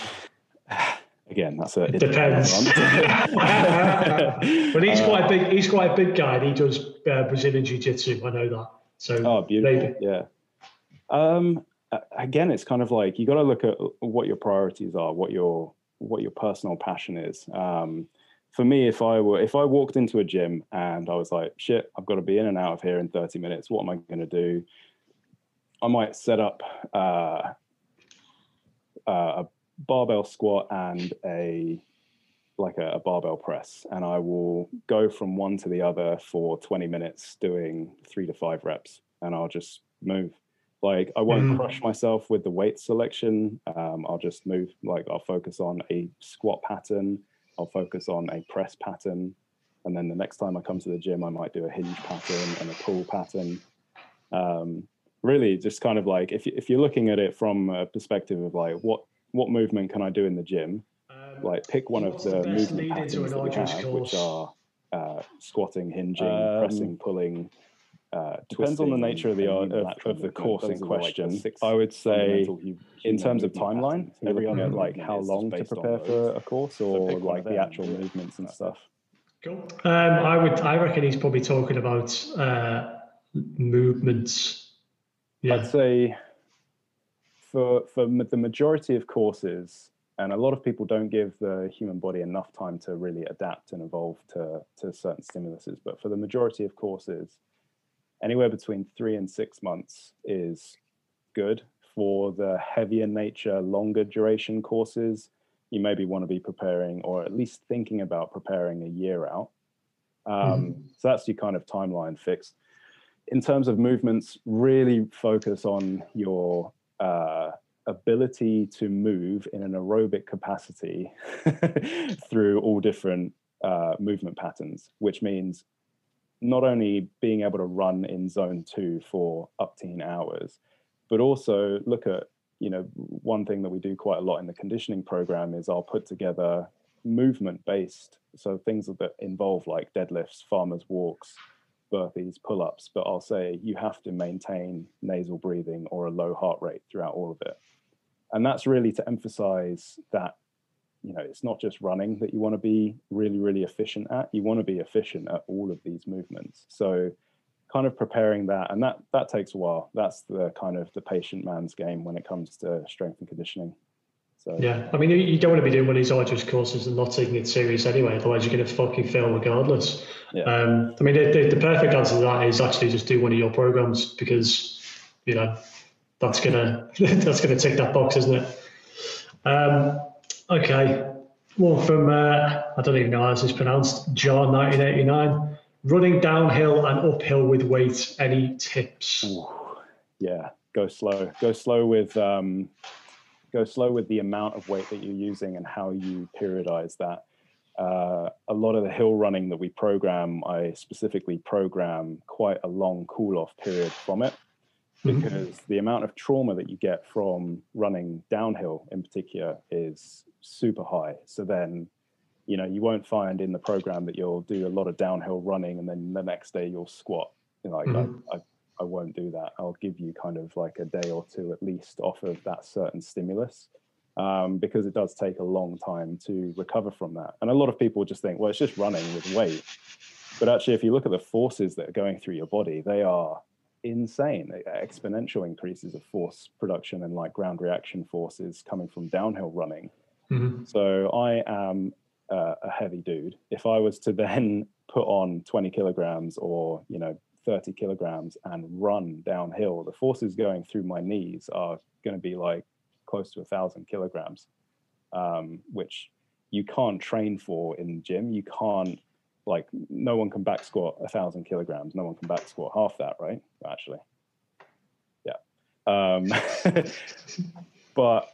Again, that's a... It, it depends. depends. But he's, uh, quite a big, he's quite a big guy, and he does uh, Brazilian Jiu-Jitsu, I know that. So oh, beautiful, maybe. yeah. Um, again, it's kind of like, you got to look at what your priorities are, what your, what your personal passion is. Um, for me, if I were, if I walked into a gym and I was like, shit, I've got to be in and out of here in thirty minutes. What am I going to do? I might set up, uh, uh, a barbell squat and a, like a, a barbell press. And I will go from one to the other for twenty minutes doing three to five reps, and I'll just move. Like, I won't mm. crush myself with the weight selection. Um, I'll just move, like, I'll focus on a squat pattern. I'll focus on a press pattern. And then the next time I come to the gym, I might do a hinge pattern and a pull pattern. Um, really, just kind of like, if, if you're looking at it from a perspective of, like, what what movement can I do in the gym? Um, like, pick one of the, the movement patterns that we have, which are uh, squatting, hinging, um, pressing, pulling. Uh, depends on the nature of the art, of, of the course in question. Like I would say, in terms of timeline, everything at like how long to prepare for a course, or like the actual movements and stuff. Cool. Um, I would, I reckon he's probably talking about uh, movements. Yeah. I'd say for for the majority of courses, and a lot of people don't give the human body enough time to really adapt and evolve to to certain stimuluses. But for the majority of courses, anywhere between three and six months is good. For the heavier nature, longer duration courses, you maybe want to be preparing, or at least thinking about preparing, a year out. Um, mm-hmm. So that's your kind of timeline fixed. In terms of movements, really focus on your uh, ability to move in an aerobic capacity through all different uh, movement patterns, which means not only being able to run in zone two for up to ten hours, but also look at, you know, one thing that we do quite a lot in the conditioning program is I'll put together movement based, so things that involve like deadlifts, farmer's walks, burpees, pull-ups, but I'll say you have to maintain nasal breathing or a low heart rate throughout all of it. And that's really to emphasize that, you know, it's not just running that you want to be really, really efficient at. You want to be efficient at all of these movements. So kind of preparing that, and that that takes a while. That's the kind of the patient man's game when it comes to strength and conditioning. So yeah, I mean, you don't want to be doing one of these arduous courses and not taking it serious anyway, otherwise you're going to fucking fail regardless. Yeah. Um, I mean, the, the, the perfect answer to that is actually just do one of your programs, because, you know, that's going to that's gonna tick that box, isn't it? Um, okay, well, from, uh, I don't even know how this is pronounced, John nineteen eighty-nine, running downhill and uphill with weight, any tips? Ooh, yeah, go slow. Go slow with... Um... Go slow with the amount of weight that you're using and how you periodize that. Uh, a lot of the hill running that we program, I specifically program quite a long cool-off period from it, because mm-hmm. the amount of trauma that you get from running downhill in particular is super high. So then, you know, you won't find in the program that you'll do a lot of downhill running and then the next day you'll squat. You know, like mm-hmm. I, I, I won't do that. I'll give you kind of like a day or two at least off of that certain stimulus, um, because it does take a long time to recover from that. And a lot of people just think, well, it's just running with weight. But actually, if you look at the forces that are going through your body, they are insane. Exponential increases of force production and like ground reaction forces coming from downhill running. Mm-hmm. So I am uh, a heavy dude. If I was to then put on twenty kilograms or, you know, thirty kilograms and run downhill, the forces going through my knees are going to be like close to a thousand kilograms, um, which you can't train for in the gym. You can't, like, no one can back squat a thousand kilograms. No one can back squat half that, right? Actually, yeah. Um, but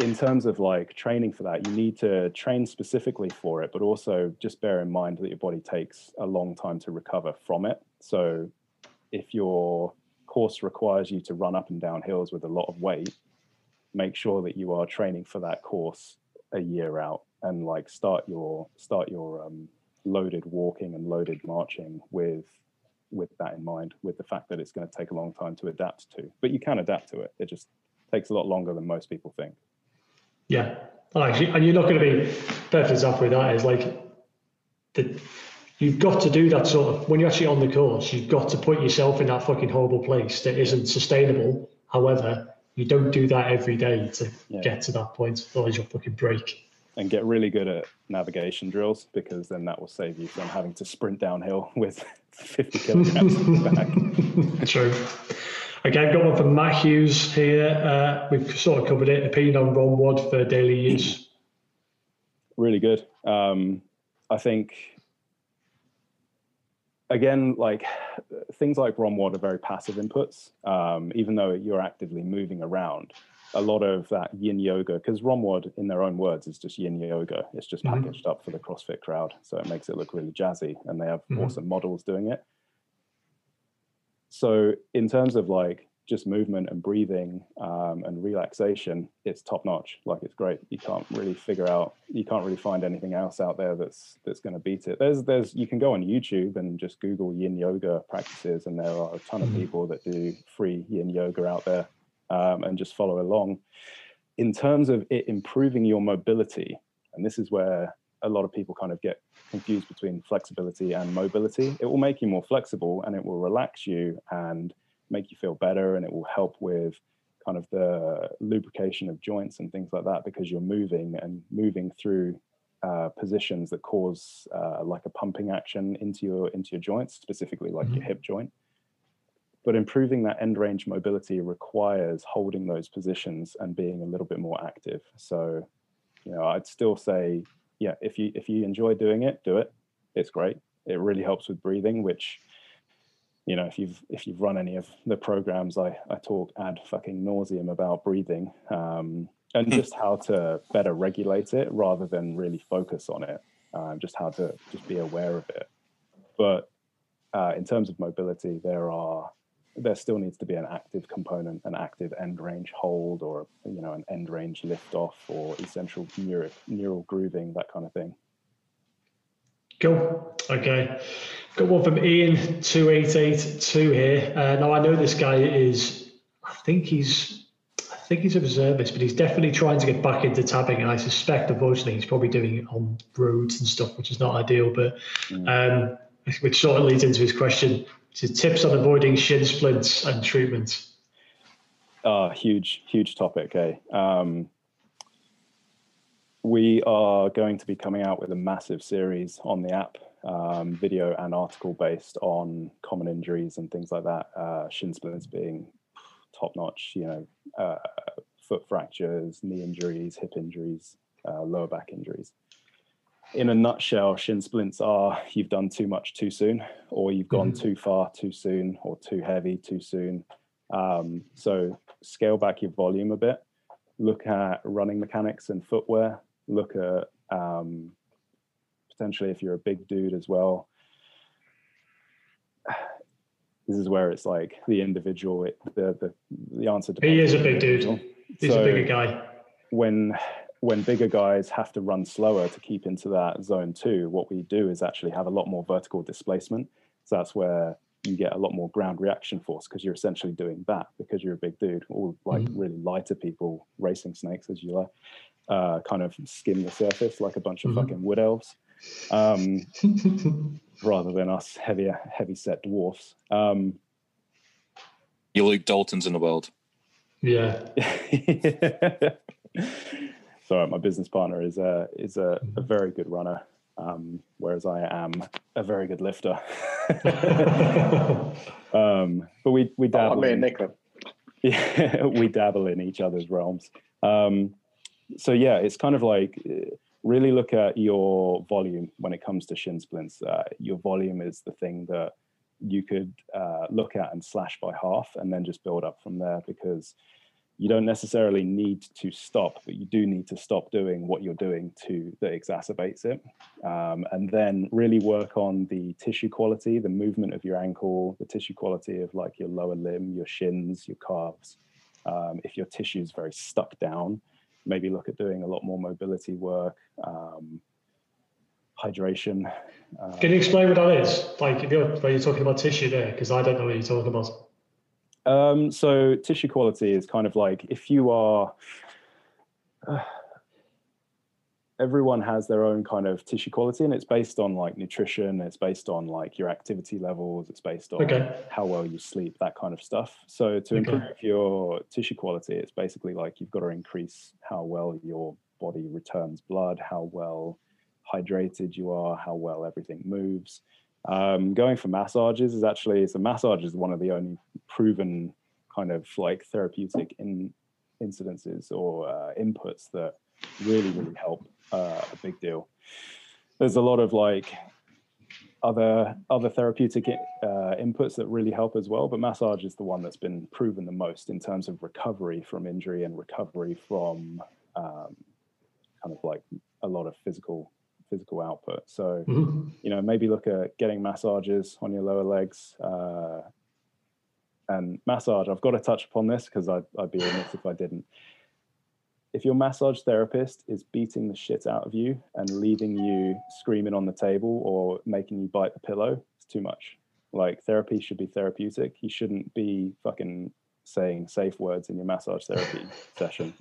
in terms of like training for that, you need to train specifically for it, but also just bear in mind that your body takes a long time to recover from it. So if your course requires you to run up and down hills with a lot of weight, make sure that you are training for that course a year out, and like start your start your um, loaded walking and loaded marching with with that in mind, with the fact that it's going to take a long time to adapt to. But you can adapt to it. It just takes a lot longer than most people think. Yeah, actually, and you're not going to be perfect example with that is like the. You've got to do that sort of, when you're actually on the course, you've got to put yourself in that fucking horrible place that isn't sustainable. However, you don't do that every day to yeah. get to that point, otherwise you'll fucking break. And get really good at navigation drills, because then that will save you from having to sprint downhill with fifty kilograms in the back. True. Okay, I've got one from Matthews here. Uh, we've sort of covered it. Opinion on ROMWOD for daily use. Really good. Um, I think... Again, like things like ROMWOD are very passive inputs, um, even though you're actively moving around. A lot of that yin yoga, because ROMWOD, in their own words, is just yin yoga. It's just packaged mm-hmm. up for the CrossFit crowd, so it makes it look really jazzy, and they have mm-hmm. awesome models doing it. So in terms of like just movement and breathing um, and relaxation, it's top notch. Like it's great. You can't really figure out, you can't really find anything else out there that's that's going to beat it. There's there's you can go on YouTube and just Google yin yoga practices, and there are a ton of people that do free yin yoga out there, um, and just follow along. In terms of it improving your mobility, and this is where a lot of people kind of get confused between flexibility and mobility. It will make you more flexible, and it will relax you and make you feel better, and it will help with kind of the lubrication of joints and things like that, because you're moving and moving through uh, positions that cause uh, like a pumping action into your into your joints, specifically like mm-hmm. your hip joint. But improving that end range mobility requires holding those positions and being a little bit more active. So, you know, I'd still say, yeah, if you if you enjoy doing it, do it. It's great. It really helps with breathing, which, you know, if you've if you've run any of the programs, I, I talk ad fucking nauseum about breathing, um, and just how to better regulate it rather than really focus on it, um, just how to just be aware of it. But uh, in terms of mobility, there are there still needs to be an active component, an active end range hold, or you know, an end range lift off, or essential neural, neural grooving, that kind of thing. Cool. Okay. Got one from Ian two eight eight two here. Uh, now I know this guy is, I think he's, I think he's a reservist, but he's definitely trying to get back into tabbing, and I suspect, unfortunately, he's probably doing it on roads and stuff, which is not ideal. But mm. um, which sort of leads into his question. So tips on avoiding shin splints and treatment. Uh, huge, huge topic, eh? Um, we are going to be coming out with a massive series on the app, um, video and article based on common injuries and things like that. Uh, shin splints being top notch, you know, uh, foot fractures, knee injuries, hip injuries, uh, lower back injuries. In a nutshell, shin splints are you've done too much too soon, or you've gone mm-hmm. too far too soon, or too heavy too soon. Um, so scale back your volume a bit. Look at running mechanics and footwear. Look at um, potentially if you're a big dude as well. This is where it's like the individual. It, the the the answer depends. He is a big dude. He's so a bigger guy. When when bigger guys have to run slower to keep into that zone two, what we do is actually have a lot more vertical displacement. So that's where you get a lot more ground reaction force, because you're essentially doing that because you're a big dude. All like mm-hmm. really lighter people, racing snakes as you like, uh, kind of skim the surface like a bunch of mm-hmm. fucking wood elves, um, rather than us heavier, heavy set dwarfs. Um, You're Luke Dalton's in the world. Yeah. Sorry, my business partner is a is a, a very good runner, um, whereas I am a very good lifter. um, but we we dabble. Oh, in, yeah, we dabble in each other's realms. Um, so yeah, it's kind of like really look at your volume when it comes to shin splints. Uh, your volume is the thing that you could uh, look at and slash by half, and then just build up from there, because you don't necessarily need to stop, but you do need to stop doing what you're doing to that exacerbates it. Um, and then really work on the tissue quality, the movement of your ankle, the tissue quality of like your lower limb, your shins, your calves. Um, if your tissue is very stuck down, maybe look at doing a lot more mobility work, um, hydration. Um, Can you explain what that is? Like if you're, you're talking about tissue there, because I don't know what you're talking about. Um, so tissue quality is kind of like if you are, uh, everyone has their own kind of tissue quality, and it's based on like nutrition, it's based on like your activity levels, it's based on okay. how well you sleep, that kind of stuff. So to okay. improve your tissue quality, it's basically like you've got to increase how well your body returns blood, how well hydrated you are, how well everything moves. Um, going for massages is actually, so massage is one of the only proven kind of like therapeutic in incidences or uh, inputs that really, really help uh, a big deal. There's a lot of like other, other therapeutic uh, inputs that really help as well, but massage is the one that's been proven the most in terms of recovery from injury and recovery from um, kind of like a lot of physical physical output. So, mm-hmm. you know, maybe look at getting massages on your lower legs. Uh, and massage, I've got to touch upon this because I'd, I'd be remiss if I didn't. If your massage therapist is beating the shit out of you and leaving you screaming on the table or making you bite the pillow, it's too much. Like, therapy should be therapeutic. You shouldn't be fucking saying safe words in your massage therapy session.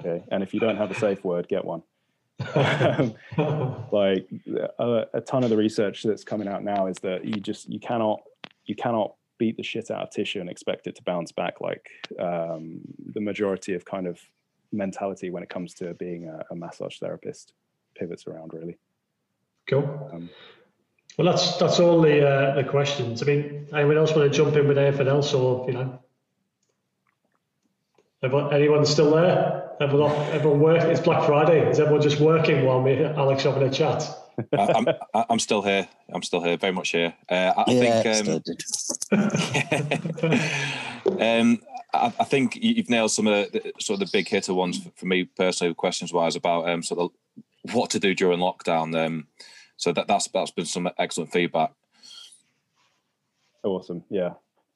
Okay. And if you don't have a safe word, get one. um, like a, a ton of the research that's coming out now is that you just you cannot you cannot beat the shit out of tissue and expect it to bounce back, like um the majority of kind of mentality when it comes to being a, a massage therapist pivots around, really. Cool. um, well that's that's all the uh the questions. I mean, anyone else want to jump in with anything else, or you know, anyone still there? Everyone, everyone work. It's Black Friday. Is everyone just working while me and Alex having a chat? I'm, I'm still here. I'm still here. Very much here. Uh, I, yeah, think, um, um, I, I think you've nailed some of the sort of the big hitter ones for me personally, questions wise, about um, sort of what to do during lockdown. Um, so that that's that's been some excellent feedback. Awesome. Yeah.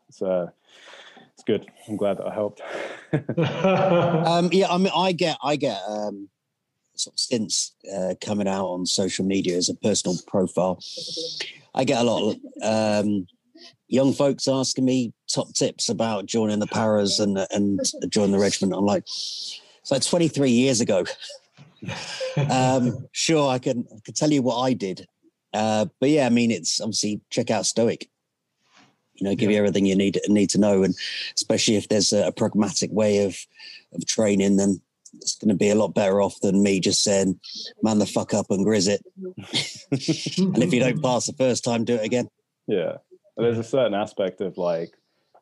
It's, uh, it's good. I'm glad that I helped. um, yeah. I mean, I get, I get, um, sort of since, uh, coming out on social media as a personal profile, I get a lot of, um, young folks asking me top tips about joining the paras and, and joining the regiment. I'm like, it's like twenty-three years ago. um, sure. I can, I can tell you what I did. Uh, but yeah, I mean, it's obviously check out Stoic. You know, give yeah. you everything you need need to know, and especially if there's a, a pragmatic way of of training, then it's going to be a lot better off than me just saying, "Man, the fuck up and grizz it." And if you don't pass the first time, do it again. Yeah, there's a certain aspect of like,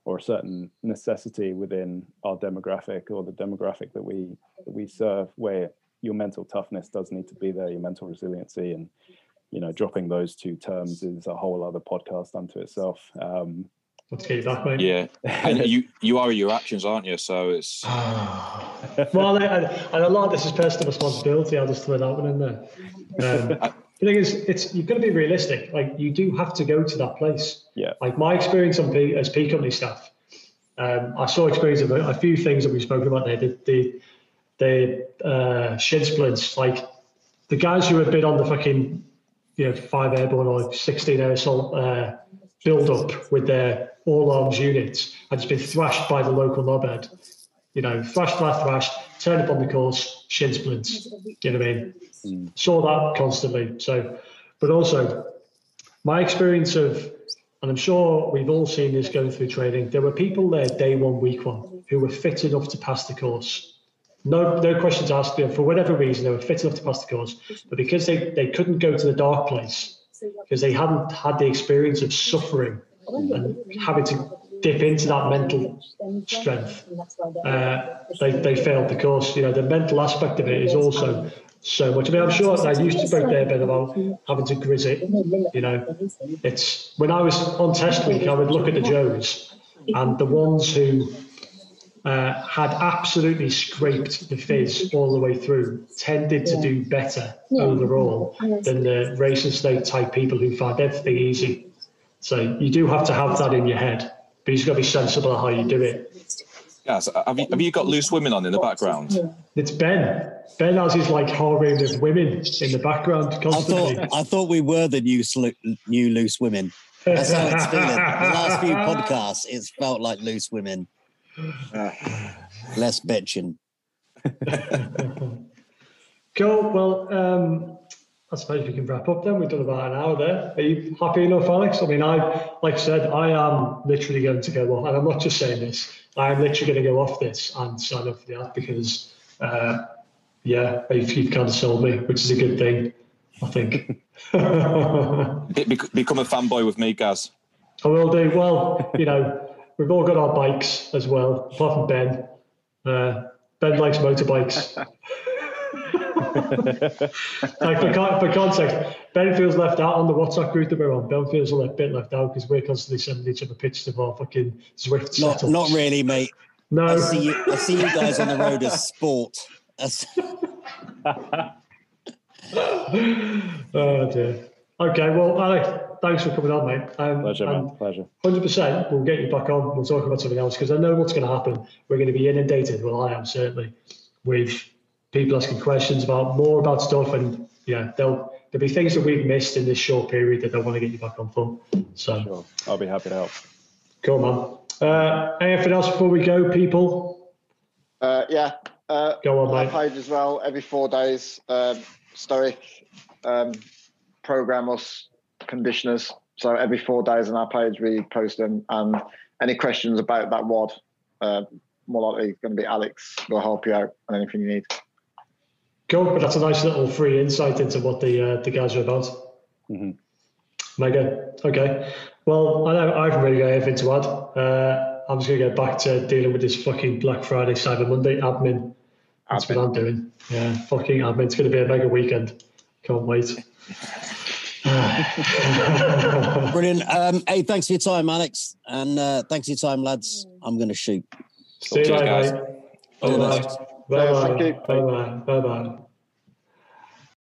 or a certain necessity within our demographic or the demographic that we that we serve, where your mental toughness does need to be there, your mental resiliency, and you know, dropping those two terms is a whole other podcast unto itself. Um, okay, exactly. Yeah, and you you are your actions, aren't you? So it's well, and, and a lot of this is personal responsibility. I'll just throw that one in there. Um, I... The thing is, it's you've got to be realistic. Like you do have to go to that place. Yeah. Like my experience on P, as P Company staff, um, I saw experience of a, a few things that we've spoken about there. The the, the uh, shin splints, like the guys who have been on the fucking. You know, five airborne or sixteen air assault uh, build up with their all arms units, and it's been thrashed by the local knobhead. You know, thrashed, thrashed, thrashed. Turn up on the course, shin splints. You know what I mean? Mm. Saw that constantly. So, but also my experience of, and I'm sure we've all seen this going through training. There were people there day one, week one, who were fit enough to pass the course. No, no questions asked. For whatever reason, they were fit enough to pass the course, but because they, they couldn't go to the dark place, because they hadn't had the experience of suffering and having to dip into that mental strength, uh, they, they failed the course. You know, the mental aspect of it is also so much. I mean, I'm sure I used to break their bit about having to grizz it. You know, it's when I was on test week, I would look at the Joes and the ones who. Uh, had absolutely scraped the fizz all the way through, tended to do better overall than the race and state type people who find everything easy. So you do have to have that in your head, but you've got to be sensible at how you do it. Yeah, so have you, have you got Loose Women on in the background? It's Ben. Ben has his like whole room of women in the background constantly. I thought, I thought we were the new, new Loose Women. That's how it's feeling. The last few podcasts, it's felt like Loose Women. Uh, less bitching. Cool. Well, um, I suppose we can wrap up then. We've done about an hour there. Are you happy enough, Alex? I mean, I, like I said, I am literally going to go off, and I'm not just saying this. I am literally going to go off this and sign up for the app because, uh, yeah, you've, you've kind of sold me, which is a good thing, I think. Bec- become a fanboy with me, Gaz. I will do. Well, you know. We've all got our bikes as well, apart from Ben. Uh, Ben likes motorbikes. Like for, con- for context, Ben feels left out on the WhatsApp group that we're on. Ben feels a bit left out because we're constantly sending each other pictures of our fucking Zwift. Not, not really, mate. No. I see, you, I see you guys on the road as sport. As... Oh, dear. Okay, well, Alex... Thanks for coming on, mate. Um, pleasure, man. Pleasure. one hundred percent we'll get you back on. We'll talk about something else because I know what's going to happen. We're going to be inundated, well, I am certainly, with people asking questions about more about stuff. And yeah, there'll, there'll be things that we've missed in this short period that they'll want to get you back on for. So sure. I'll be happy to help. Cool, man. Uh, anything else before we go, people? Uh, yeah. Uh, go on, mate. I paid as well every four days. Um, Stoic um, program us. Conditioners. So every four days on our page we post them, and any questions about that WOD, uh, more likely it's going to be Alex will help you out on anything you need. Cool, but that's a nice little free insight into what the uh, the guys are about. Mm-hmm. Mega. Okay. Well, I know I haven't really got anything to add. Uh, I'm just going to go back to dealing with this fucking Black Friday, Cyber Monday admin. That's admin. What I'm doing. Yeah, fucking admin. It's going to be a mega weekend. Can't wait. Brilliant. Um, hey, thanks for your time, Alex, and uh, thanks for your time, lads. I'm going to shoot. See you later, guys. Bye bye. Bye bye. Bye bye.